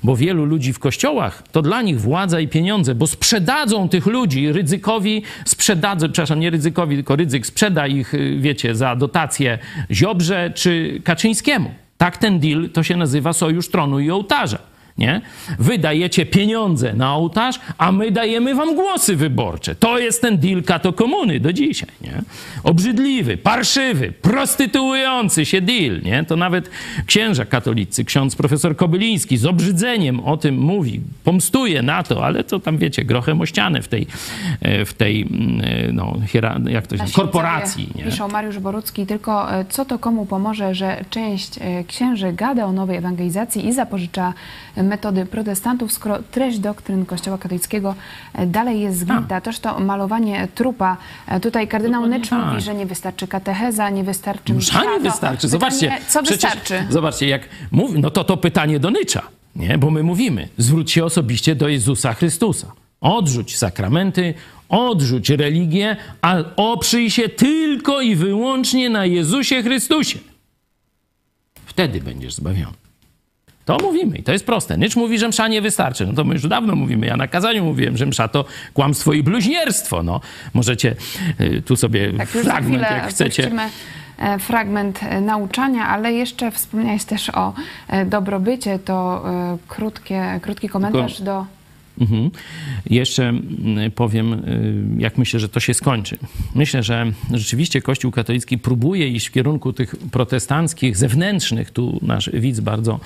Bo wielu ludzi w kościołach to dla nich władza i pieniądze, bo sprzedadzą tych ludzi Rydzykowi, sprzedadzą, przepraszam, nie Rydzykowi, tylko Rydzyk sprzeda ich, wiecie, za dotację Ziobrze czy Kaczyńskiemu. Tak ten deal, to się nazywa sojusz tronu i ołtarza. Nie? Wy dajecie pieniądze na ołtarz, a my dajemy wam głosy wyborcze. To jest ten deal katokomuny do dzisiaj. Nie? Obrzydliwy, parszywy, prostytuujący się deal. Nie? To nawet księża katolicy, ksiądz profesor Kobyliński z obrzydzeniem o tym mówi, pomstuje na to, ale to tam wiecie, grochem o ścianę w tej, w tej no, jak to się nazywa, korporacji. Nie? Piszą Mariusz Borucki, tylko co to komu pomoże, że część księży gada o nowej ewangelizacji i zapożycza metody protestantów, skoro treść doktryn Kościoła katolickiego dalej jest zgnita. Toż to malowanie trupa. Tutaj kardynał Nycz tak mówi, że nie wystarczy katecheza, nie wystarczy... Msza nie wystarczy. Zobaczcie, pytanie, co przecież, wystarczy? Zobaczcie, jak mówi, no to to pytanie do Nycza, nie? Bo my mówimy, zwróć się osobiście do Jezusa Chrystusa. Odrzuć sakramenty, odrzuć religię, a oprzyj się tylko i wyłącznie na Jezusie Chrystusie. Wtedy będziesz zbawiony. To mówimy i to jest proste. Nycz mówi, że msza nie wystarczy. No to my już dawno mówimy. Ja na kazaniu mówiłem, że msza to kłamstwo i bluźnierstwo. No, możecie y, tu sobie tak, fragment, jak chcecie. Fragment nauczania, ale jeszcze wspomniałeś też o dobrobycie. To y, krótkie, krótki komentarz Tylko... do... Mhm. Jeszcze powiem, jak myślę, że to się skończy. Myślę, że rzeczywiście Kościół katolicki próbuje iść w kierunku tych protestanckich, zewnętrznych. Tu nasz widz bardzo,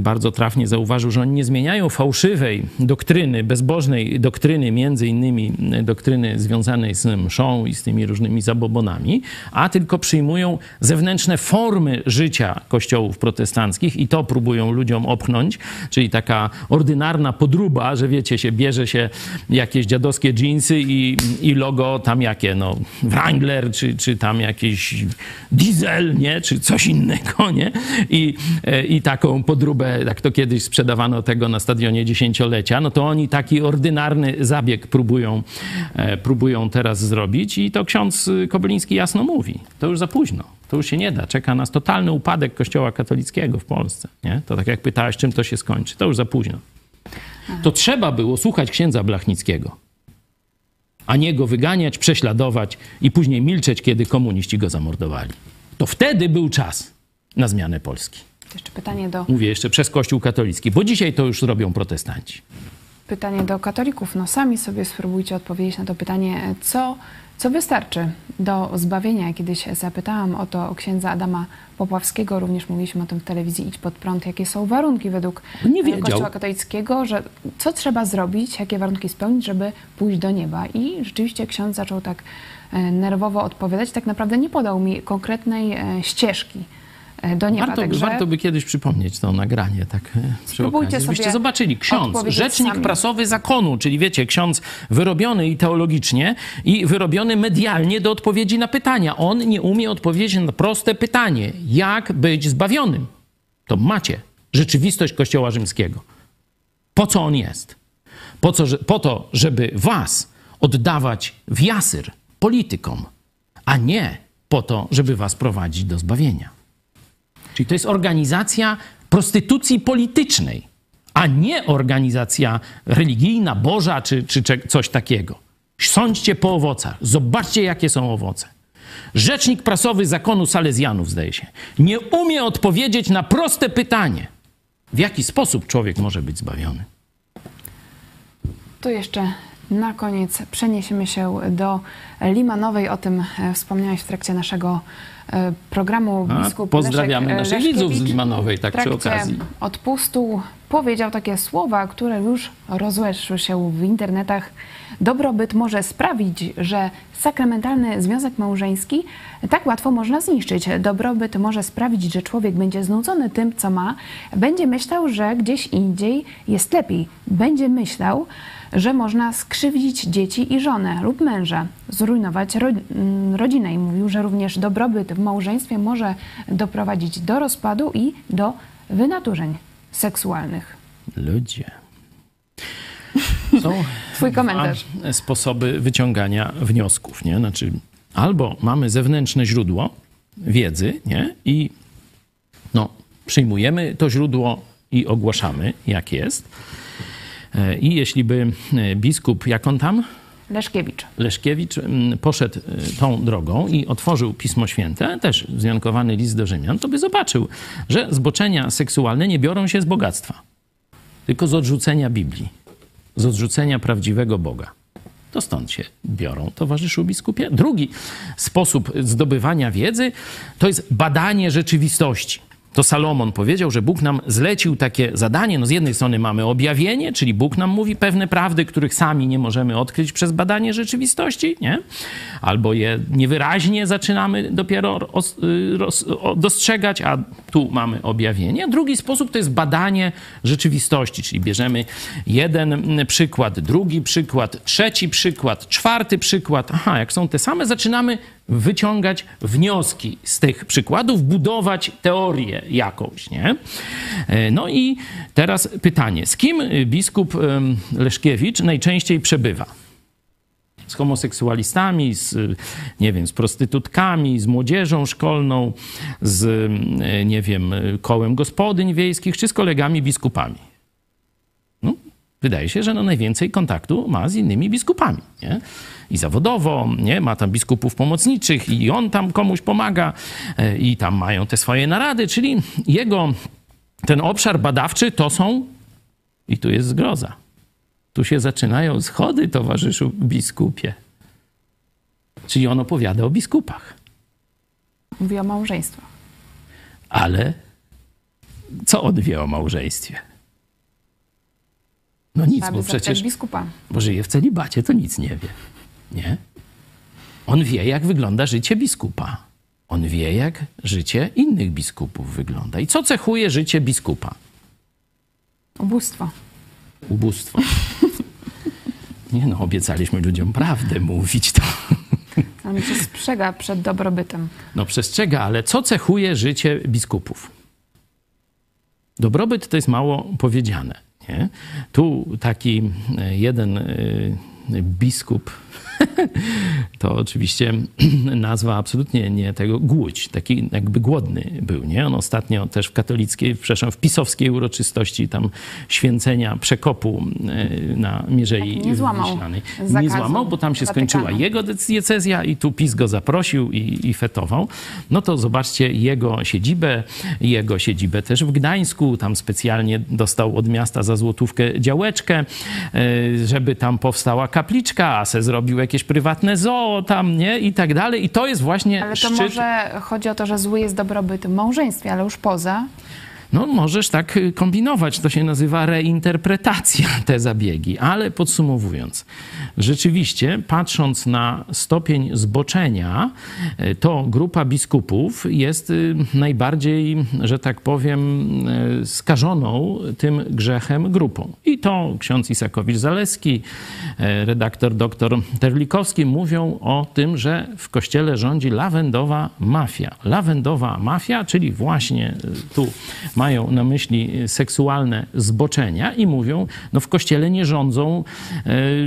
bardzo trafnie zauważył, że oni nie zmieniają fałszywej doktryny, bezbożnej doktryny, między innymi doktryny związanej z mszą i z tymi różnymi zabobonami, a tylko przyjmują zewnętrzne formy życia kościołów protestanckich i to próbują ludziom opchnąć, czyli taka ordynarna podróba, że że wiecie, się bierze się jakieś dziadowskie dżinsy i, i logo tam jakie, no Wrangler, czy, czy tam jakiś Diesel, nie, czy coś innego, nie? I, i taką podróbę, jak to kiedyś sprzedawano tego na stadionie dziesięciolecia, no to oni taki ordynarny zabieg próbują, próbują teraz zrobić i to ksiądz Kobyliński jasno mówi. To już za późno. To już się nie da. Czeka nas totalny upadek Kościoła katolickiego w Polsce. Nie? To tak jak pytałeś, czym to się skończy. To już za późno. To trzeba było słuchać księdza Blachnickiego, a nie go wyganiać, prześladować i później milczeć, kiedy komuniści go zamordowali. To wtedy był czas na zmianę Polski. Jeszcze pytanie do... Mówię jeszcze przez Kościół katolicki, bo dzisiaj to już robią protestanci. Pytanie do katolików. No sami sobie spróbujcie odpowiedzieć na to pytanie, co... Co wystarczy do zbawienia? Kiedyś zapytałam o to księdza Adama Popławskiego, również mówiliśmy o tym w telewizji Idź Pod Prąd. Jakie są warunki według Kościoła katolickiego, że co trzeba zrobić, jakie warunki spełnić, żeby pójść do nieba? I rzeczywiście ksiądz zaczął tak nerwowo odpowiadać. Tak naprawdę nie podał mi konkretnej ścieżki do nieba. Warto, także... warto by kiedyś przypomnieć to nagranie. Tak, spróbujcie sobie byście zobaczyli. Ksiądz, rzecznik sami. prasowy zakonu, czyli wiecie, ksiądz wyrobiony i teologicznie i wyrobiony medialnie do odpowiedzi na pytania. On nie umie odpowiedzieć na proste pytanie. Jak być zbawionym? To macie rzeczywistość Kościoła rzymskiego. Po co on jest? Po, co, że, po to, żeby was oddawać w jasyr politykom, a nie po to, żeby was prowadzić do zbawienia. Czyli to jest organizacja prostytucji politycznej, a nie organizacja religijna, boża czy, czy coś takiego. Sądźcie po owocach. Zobaczcie, jakie są owoce. Rzecznik prasowy zakonu Salezjanów, zdaje się, nie umie odpowiedzieć na proste pytanie, w jaki sposób człowiek może być zbawiony. To jeszcze... Na koniec przeniesiemy się do Limanowej. O tym wspomniałeś w trakcie naszego programu. Biskup Pozdrawiamy Leszek naszych widzów z Limanowej, tak przy okazji. Odpustu powiedział takie słowa, które już rozeszły się w internetach. Dobrobyt może sprawić, że sakramentalny związek małżeński tak łatwo można zniszczyć. Dobrobyt może sprawić, że człowiek będzie znudzony tym, co ma. Będzie myślał, że gdzieś indziej jest lepiej. Będzie myślał, że można skrzywdzić dzieci i żonę lub męża, zrujnować ro- rodzinę. I mówił, że również dobrobyt w małżeństwie może doprowadzić do rozpadu i do wynaturzeń seksualnych. Ludzie. Są Twój komentarz. Sposoby wyciągania wniosków, nie? Znaczy, albo mamy zewnętrzne źródło wiedzy, nie? I no, przyjmujemy to źródło i ogłaszamy, jak jest. I jeśli by biskup, jak on tam? Leszkiewicz. Leszkiewicz poszedł tą drogą i otworzył Pismo Święte, też zmiankowany list do Rzymian, to by zobaczył, że zboczenia seksualne nie biorą się z bogactwa, tylko z odrzucenia Biblii, z odrzucenia prawdziwego Boga. To stąd się biorą, towarzyszu biskupie. Drugi sposób zdobywania wiedzy to jest badanie rzeczywistości. To Salomon powiedział, że Bóg nam zlecił takie zadanie. No z jednej strony mamy objawienie, czyli Bóg nam mówi pewne prawdy, których sami nie możemy odkryć przez badanie rzeczywistości, nie? Albo je niewyraźnie zaczynamy dopiero roz, roz, dostrzegać, a tu mamy objawienie. Drugi sposób to jest badanie rzeczywistości, czyli bierzemy jeden przykład, drugi przykład, trzeci przykład, czwarty przykład. Aha, jak są te same, zaczynamy wyciągać wnioski z tych przykładów, budować teorię jakąś, nie? No i teraz pytanie, z kim biskup Leszkiewicz najczęściej przebywa? Z homoseksualistami, z, nie wiem, z prostytutkami, z młodzieżą szkolną, z, nie wiem, kołem gospodyń wiejskich, czy z kolegami biskupami? No, wydaje się, że no najwięcej kontaktu ma z innymi biskupami, nie? I zawodowo, nie? Ma tam biskupów pomocniczych i on tam komuś pomaga i tam mają te swoje narady, czyli jego, ten obszar badawczy to są, i tu jest zgroza, tu się zaczynają schody, towarzyszu biskupie. Czyli on opowiada o biskupach. Mówi o małżeństwach. Ale co on wie o małżeństwie? No nic, bo przecież, biskupa. bo żyje w celibacie, to nic nie wie. Nie? On wie, jak wygląda życie biskupa. On wie, jak życie innych biskupów wygląda. I co cechuje życie biskupa? Ubóstwo. ubóstwo. Nie no, obiecaliśmy ludziom prawdę mówić to. On przestrzega przed dobrobytem. No przestrzega, ale co cechuje życie biskupów? Dobrobyt to jest mało powiedziane. Nie? Tu taki jeden biskup, to oczywiście nazwa absolutnie nie tego, Głódź, taki jakby głodny był, nie? On ostatnio też w katolickiej, przepraszam, w pisowskiej uroczystości tam święcenia przekopu na Mierzei tak, nie złamał, nie złamał, bo tam się Watykanu skończyła jego diecezja i tu PiS go zaprosił i, i fetował. No to zobaczcie jego siedzibę, jego siedzibę też w Gdańsku, tam specjalnie dostał od miasta za złotówkę działeczkę, żeby tam powstała kapliczka, a se zrobił jakieś prywatne zoo tam, nie? I tak dalej. I to jest właśnie ale to szczyt. Może chodzi o to, że zły jest dobrobyt w małżeństwie, ale już poza. No możesz tak kombinować. To się nazywa reinterpretacja, te zabiegi. Ale podsumowując, rzeczywiście patrząc na stopień zboczenia, to grupa biskupów jest najbardziej, że tak powiem, skażoną tym grzechem grupą. I to ksiądz Isakowicz-Zaleski, redaktor doktor Terlikowski mówią o tym, że w Kościele rządzi lawendowa mafia. Lawendowa mafia, czyli właśnie tu mają na myśli seksualne zboczenia i mówią, no w Kościele nie rządzą,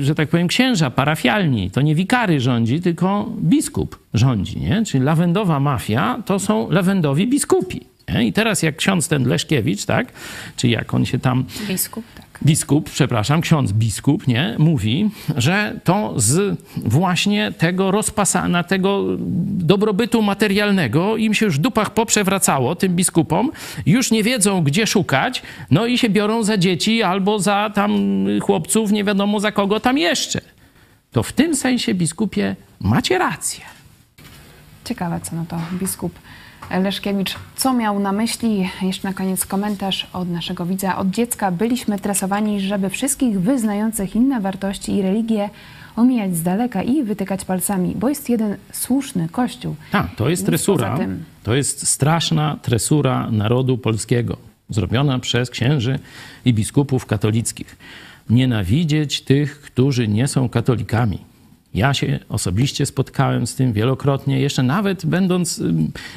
że tak powiem, księża parafialni. To nie wikary rządzi, tylko biskup rządzi, nie? Czyli lawendowa mafia to są lawendowi biskupi. Nie? I teraz jak ksiądz ten Leszkiewicz, tak? Czy jak on się tam... Biskup, tak. Biskup, przepraszam, ksiądz biskup, nie? Mówi, że to z właśnie tego rozpasana, tego dobrobytu materialnego im się już w dupach poprzewracało, tym biskupom. Już nie wiedzą, gdzie szukać, no i się biorą za dzieci albo za tam chłopców, nie wiadomo za kogo tam jeszcze. To w tym sensie, biskupie, macie rację. Ciekawe, co na to biskup Leszkiewicz, co miał na myśli? Jeszcze na koniec komentarz od naszego widza. Od dziecka byliśmy tresowani, żeby wszystkich wyznających inne wartości i religie omijać z daleka i wytykać palcami, bo jest jeden słuszny Kościół. A, to jest tresura. To jest straszna tresura narodu polskiego, zrobiona przez księży i biskupów katolickich. Nienawidzieć tych, którzy nie są katolikami. Ja się osobiście spotkałem z tym wielokrotnie. Jeszcze nawet będąc,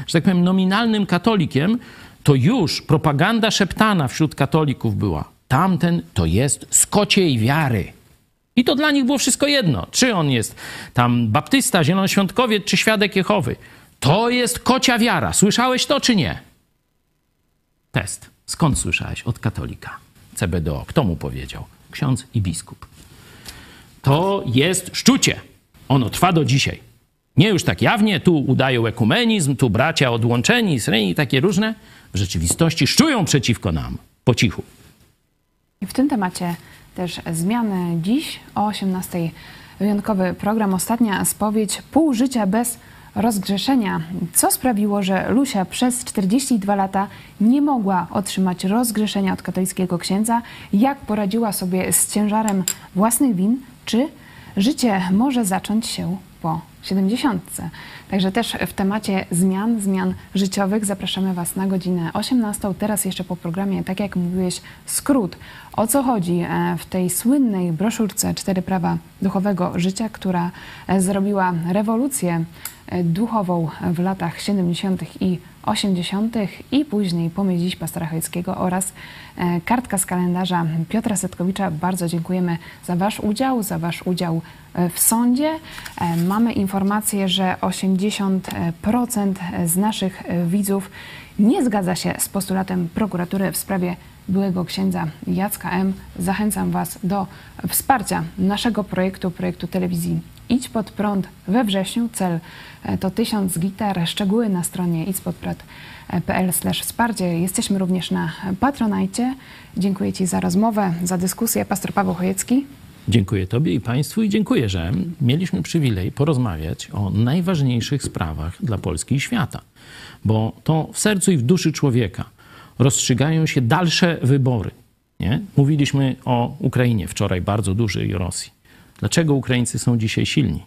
że tak powiem, nominalnym katolikiem, to już propaganda szeptana wśród katolików była. Tamten to jest z kociej wiary. I to dla nich było wszystko jedno. Czy on jest tam baptysta, zielonoświątkowiec, czy świadek Jehowy. To jest kocia wiara. Słyszałeś to, czy nie? Test. Skąd słyszałeś? Od katolika. C B D O. Kto mu powiedział? Ksiądz i biskup. To jest szczucie. Ono trwa do dzisiaj. Nie już tak jawnie, tu udają ekumenizm, tu bracia odłączeni, sreni, takie różne. W rzeczywistości szczują przeciwko nam, po cichu. I w tym temacie też zmiany dziś o osiemnastej. Wyjątkowy program Ostatnia Spowiedź. Pół życia bez rozgrzeszenia. Co sprawiło, że Lusia przez czterdzieści dwa lata nie mogła otrzymać rozgrzeszenia od katolickiego księdza? Jak poradziła sobie z ciężarem własnych win? Czy życie może zacząć się po siedemdziesiątce? Także też w temacie zmian, zmian życiowych zapraszamy Was na godzinę osiemnastą. Teraz jeszcze po programie, tak jak mówiłeś, skrót. O co chodzi w tej słynnej broszurce Cztery prawa duchowego życia, która zrobiła rewolucję duchową w latach siedemdziesiątych i osiemdziesiątych i później Pomyśl dziś pastora Chojeckiego oraz kartka z kalendarza Piotra Setkowicza. Bardzo dziękujemy za Wasz udział, za Wasz udział w sądzie. Mamy informację, że osiemdziesiąt procent z naszych widzów nie zgadza się z postulatem prokuratury w sprawie byłego księdza Jacka M. Zachęcam Was do wsparcia naszego projektu, projektu telewizji Idź pod prąd we wrześniu. Cel to tysiąc gitar. Szczegóły na stronie idź pod prąd kropka p l slash wsparcie. Jesteśmy również na Patronite. Dziękuję Ci za rozmowę, za dyskusję. Pastor Paweł Chojecki. Dziękuję Tobie i Państwu i dziękuję, że mieliśmy przywilej porozmawiać o najważniejszych sprawach dla Polski i świata. Bo to w sercu i w duszy człowieka rozstrzygają się dalsze wybory. Nie? Mówiliśmy o Ukrainie wczoraj bardzo dużo i o Rosji. Dlaczego Ukraińcy są dzisiaj silni?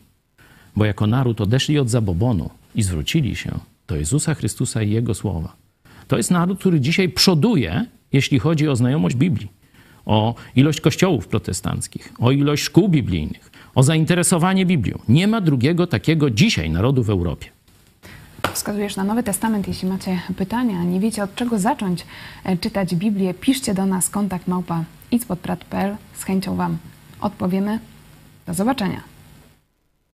Bo jako naród odeszli od zabobonu i zwrócili się do Jezusa Chrystusa i Jego słowa. To jest naród, który dzisiaj przoduje, jeśli chodzi o znajomość Biblii. o ilość kościołów protestanckich, o ilość szkół biblijnych, o zainteresowanie Biblią. Nie ma drugiego takiego dzisiaj narodu w Europie. Wskazujesz na Nowy Testament. Jeśli macie pytania, nie wiecie od czego zacząć czytać Biblię, piszcie do nas, kontakt małpa idźpodprad kropka p l. Z chęcią Wam odpowiemy. Do zobaczenia.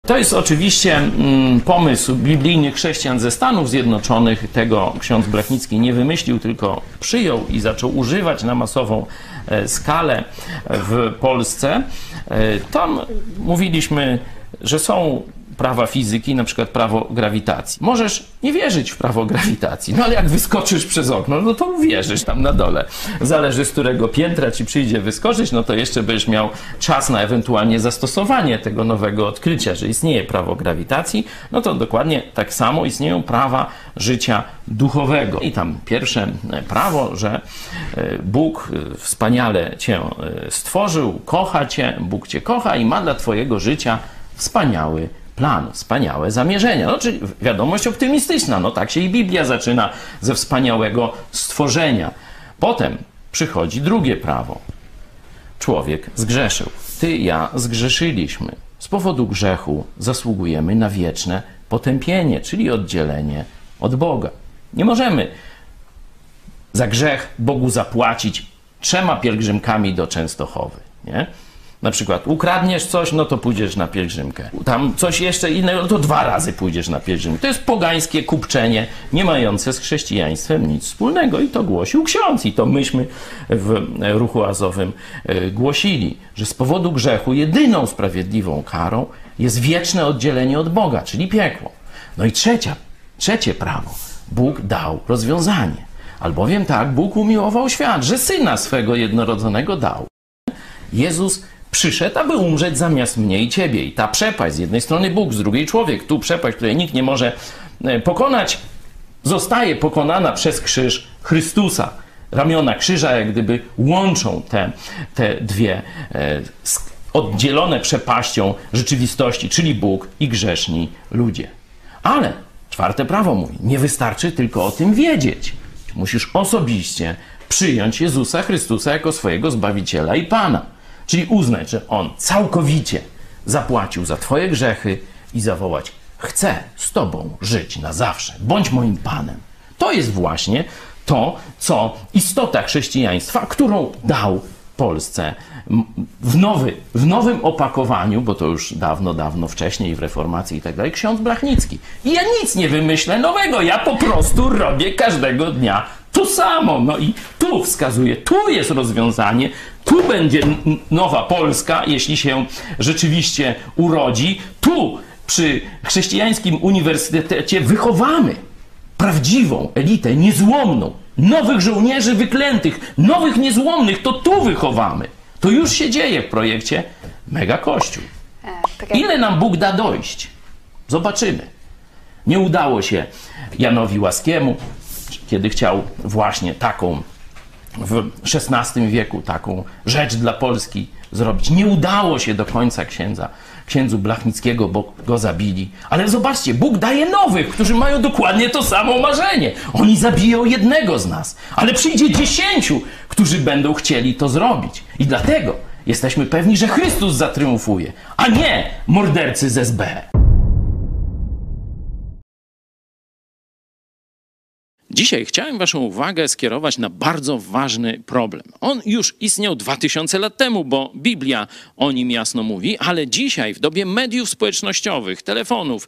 To jest oczywiście mm, pomysł biblijnych chrześcijan ze Stanów Zjednoczonych. Tego ksiądz Blachnicki nie wymyślił, tylko przyjął i zaczął używać na masową e, skalę w Polsce. E, tam mówiliśmy, że są prawa fizyki, na przykład prawo grawitacji. Możesz nie wierzyć w prawo grawitacji, no ale jak wyskoczysz przez okno, no to uwierzysz tam na dole. Zależy z którego piętra ci przyjdzie wyskoczyć, no to jeszcze będziesz miał czas na ewentualnie zastosowanie tego nowego odkrycia, że istnieje prawo grawitacji, no to dokładnie tak samo istnieją prawa życia duchowego. I tam pierwsze prawo, że Bóg wspaniale cię stworzył, kocha cię, Bóg cię kocha i ma dla twojego życia wspaniały plan, wspaniałe zamierzenia. No, czyli wiadomość optymistyczna. No tak się i Biblia zaczyna, ze wspaniałego stworzenia. Potem przychodzi drugie prawo. Człowiek zgrzeszył. Ty, ja zgrzeszyliśmy. Z powodu grzechu zasługujemy na wieczne potępienie, czyli oddzielenie od Boga. Nie możemy za grzech Bogu zapłacić trzema pielgrzymkami do Częstochowy. Nie? Na przykład ukradniesz coś, no to pójdziesz na pielgrzymkę. Tam coś jeszcze innego, no to dwa razy pójdziesz na pielgrzymkę. To jest pogańskie kupczenie, nie mające z chrześcijaństwem nic wspólnego. I to głosił ksiądz. I to myśmy w Ruchu Oazowym głosili, że z powodu grzechu jedyną sprawiedliwą karą jest wieczne oddzielenie od Boga, czyli piekło. No i trzecia, trzecie prawo. Bóg dał rozwiązanie. Albowiem tak Bóg umiłował świat, że Syna swego jednorodzonego dał. Jezus przyszedł, aby umrzeć zamiast mnie i ciebie. I ta przepaść, z jednej strony Bóg, z drugiej człowiek, tu przepaść, której nikt nie może pokonać, zostaje pokonana przez krzyż Chrystusa. Ramiona krzyża jak gdyby łączą te, te dwie e, oddzielone przepaścią rzeczywistości, czyli Bóg i grzeszni ludzie. Ale czwarte prawo mówi, nie wystarczy tylko o tym wiedzieć. Musisz osobiście przyjąć Jezusa Chrystusa jako swojego Zbawiciela i Pana. Czyli uznać, że On całkowicie zapłacił za twoje grzechy i zawołać: chcę z tobą żyć na zawsze, bądź moim Panem. To jest właśnie to, co istota chrześcijaństwa, którą dał Polsce w, nowy, w nowym opakowaniu, bo to już dawno, dawno wcześniej w reformacji i tak dalej, ksiądz Blachnicki. I ja nic nie wymyślę nowego, ja po prostu robię każdego dnia to samo. No i tu wskazuje, tu jest rozwiązanie, tu będzie nowa Polska, jeśli się rzeczywiście urodzi. Tu przy chrześcijańskim uniwersytecie wychowamy prawdziwą elitę niezłomną, nowych żołnierzy wyklętych, nowych niezłomnych, to tu wychowamy. To już się dzieje w projekcie Mega Kościół. Ile nam Bóg da dojść? Zobaczymy. Nie udało się Janowi Łaskiemu, kiedy chciał właśnie taką w szesnastym wieku taką rzecz dla Polski zrobić. Nie udało się do końca księdza, księdzu Blachnickiego, bo go zabili. Ale zobaczcie, Bóg daje nowych, którzy mają dokładnie to samo marzenie. Oni zabiją jednego z nas, ale przyjdzie dziesięciu, którzy będą chcieli to zrobić. I dlatego jesteśmy pewni, że Chrystus zatriumfuje, a nie mordercy z S B. Dzisiaj chciałem waszą uwagę skierować na bardzo ważny problem. On już istniał dwa tysiące lat temu, bo Biblia o nim jasno mówi, ale dzisiaj w dobie mediów społecznościowych, telefonów,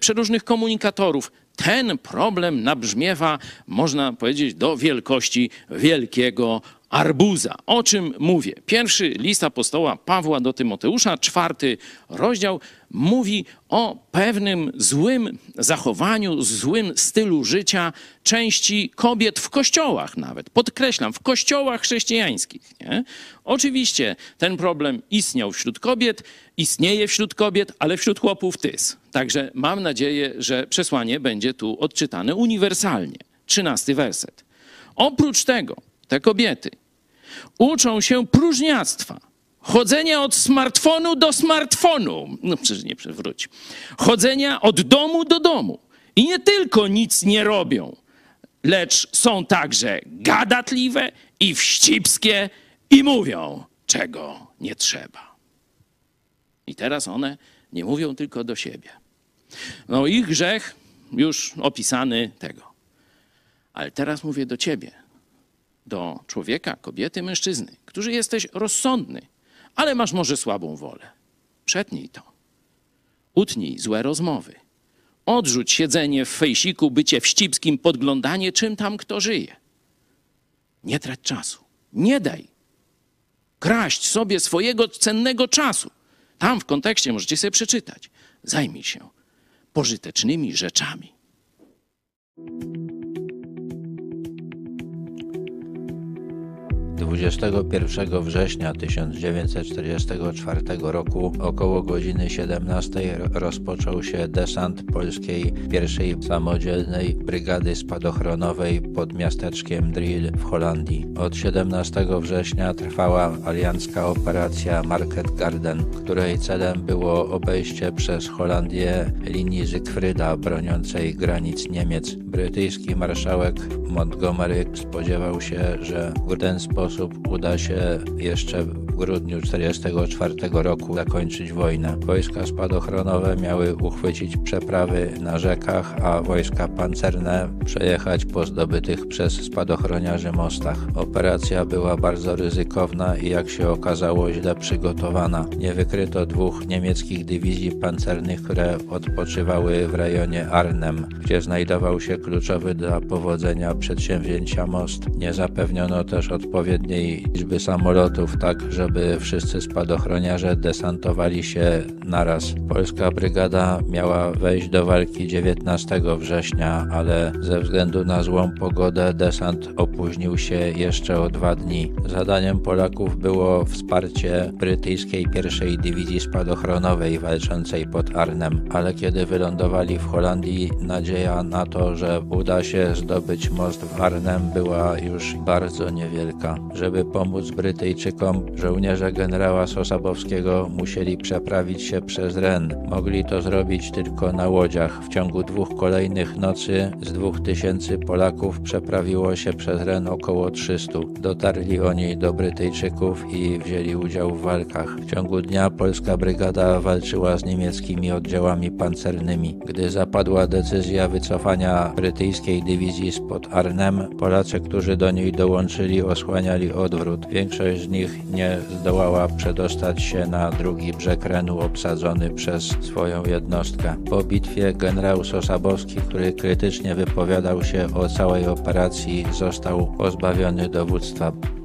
przeróżnych komunikatorów, ten problem nabrzmiewa, można powiedzieć, do wielkości wielkiego arbuza. O czym mówię? Pierwszy list apostoła Pawła do Tymoteusza, czwarty rozdział, mówi o pewnym złym zachowaniu, złym stylu życia części kobiet w kościołach nawet. Podkreślam, w kościołach chrześcijańskich. Nie? Oczywiście ten problem istniał wśród kobiet, istnieje wśród kobiet, ale wśród chłopów też. Także mam nadzieję, że przesłanie będzie tu odczytane uniwersalnie. Trzynasty werset. Oprócz tego te kobiety uczą się próżniactwa, chodzenia od smartfonu do smartfonu, no przecież nie przewróć, chodzenia od domu do domu. I nie tylko nic nie robią, lecz są także gadatliwe i wścibskie i mówią, czego nie trzeba. I teraz one nie mówią tylko do siebie. No ich grzech już opisany tego. Ale teraz mówię do ciebie, do człowieka, kobiety, mężczyzny, którzy jesteś rozsądny, ale masz może słabą wolę. Przetnij to. Utnij złe rozmowy. Odrzuć siedzenie w fejsiku, bycie wścibskim, podglądanie, czym tam kto żyje. Nie trać czasu. Nie daj kraść sobie swojego cennego czasu. Tam w kontekście możecie sobie przeczytać. Zajmij się pożytecznymi rzeczami. dwudziestego pierwszego września tysiąc dziewięćset czterdziestego czwartego roku około godziny siedemnastej rozpoczął się desant polskiej pierwszej Samodzielnej Brygady Spadochronowej pod miasteczkiem Drill w Holandii. Od siedemnastego września trwała aliancka operacja Market Garden, której celem było obejście przez Holandię linii Zygfryda broniącej granic Niemiec. Brytyjski marszałek Montgomery spodziewał się, że w ten sposób uda się jeszcze w grudniu tysiąc dziewięćset czterdziestego czwartego roku zakończyć wojnę. Wojska spadochronowe miały uchwycić przeprawy na rzekach, a wojska pancerne przejechać po zdobytych przez spadochroniarzy mostach. Operacja była bardzo ryzykowna i jak się okazało źle przygotowana. Nie wykryto dwóch niemieckich dywizji pancernych, które odpoczywały w rejonie Arnhem, gdzie znajdował się kluczowy dla powodzenia przedsięwzięcia most. Nie zapewniono też odpowiednich liczby samolotów, tak żeby wszyscy spadochroniarze desantowali się naraz. Polska brygada miała wejść do walki dziewiętnastego września, ale ze względu na złą pogodę desant opóźnił się jeszcze o dwa dni. Zadaniem Polaków było wsparcie brytyjskiej pierwszej Dywizji Spadochronowej walczącej pod Arnhem, ale kiedy wylądowali w Holandii, nadzieja na to, że uda się zdobyć most w Arnhem, była już bardzo niewielka. Żeby pomóc Brytyjczykom, żołnierze generała Sosabowskiego musieli przeprawić się przez Ren. Mogli to zrobić tylko na łodziach. W ciągu dwóch kolejnych nocy z dwóch tysięcy Polaków przeprawiło się przez Ren około trzystu. Dotarli oni do Brytyjczyków i wzięli udział w walkach. W ciągu dnia polska brygada walczyła z niemieckimi oddziałami pancernymi. Gdy zapadła decyzja wycofania brytyjskiej dywizji spod Arnhem, Polacy, którzy do niej dołączyli, osłaniali odwrót. Większość z nich nie zdołała przedostać się na drugi brzeg Renu obsadzony przez swoją jednostkę. Po bitwie generał Sosabowski, który krytycznie wypowiadał się o całej operacji, został pozbawiony dowództwa.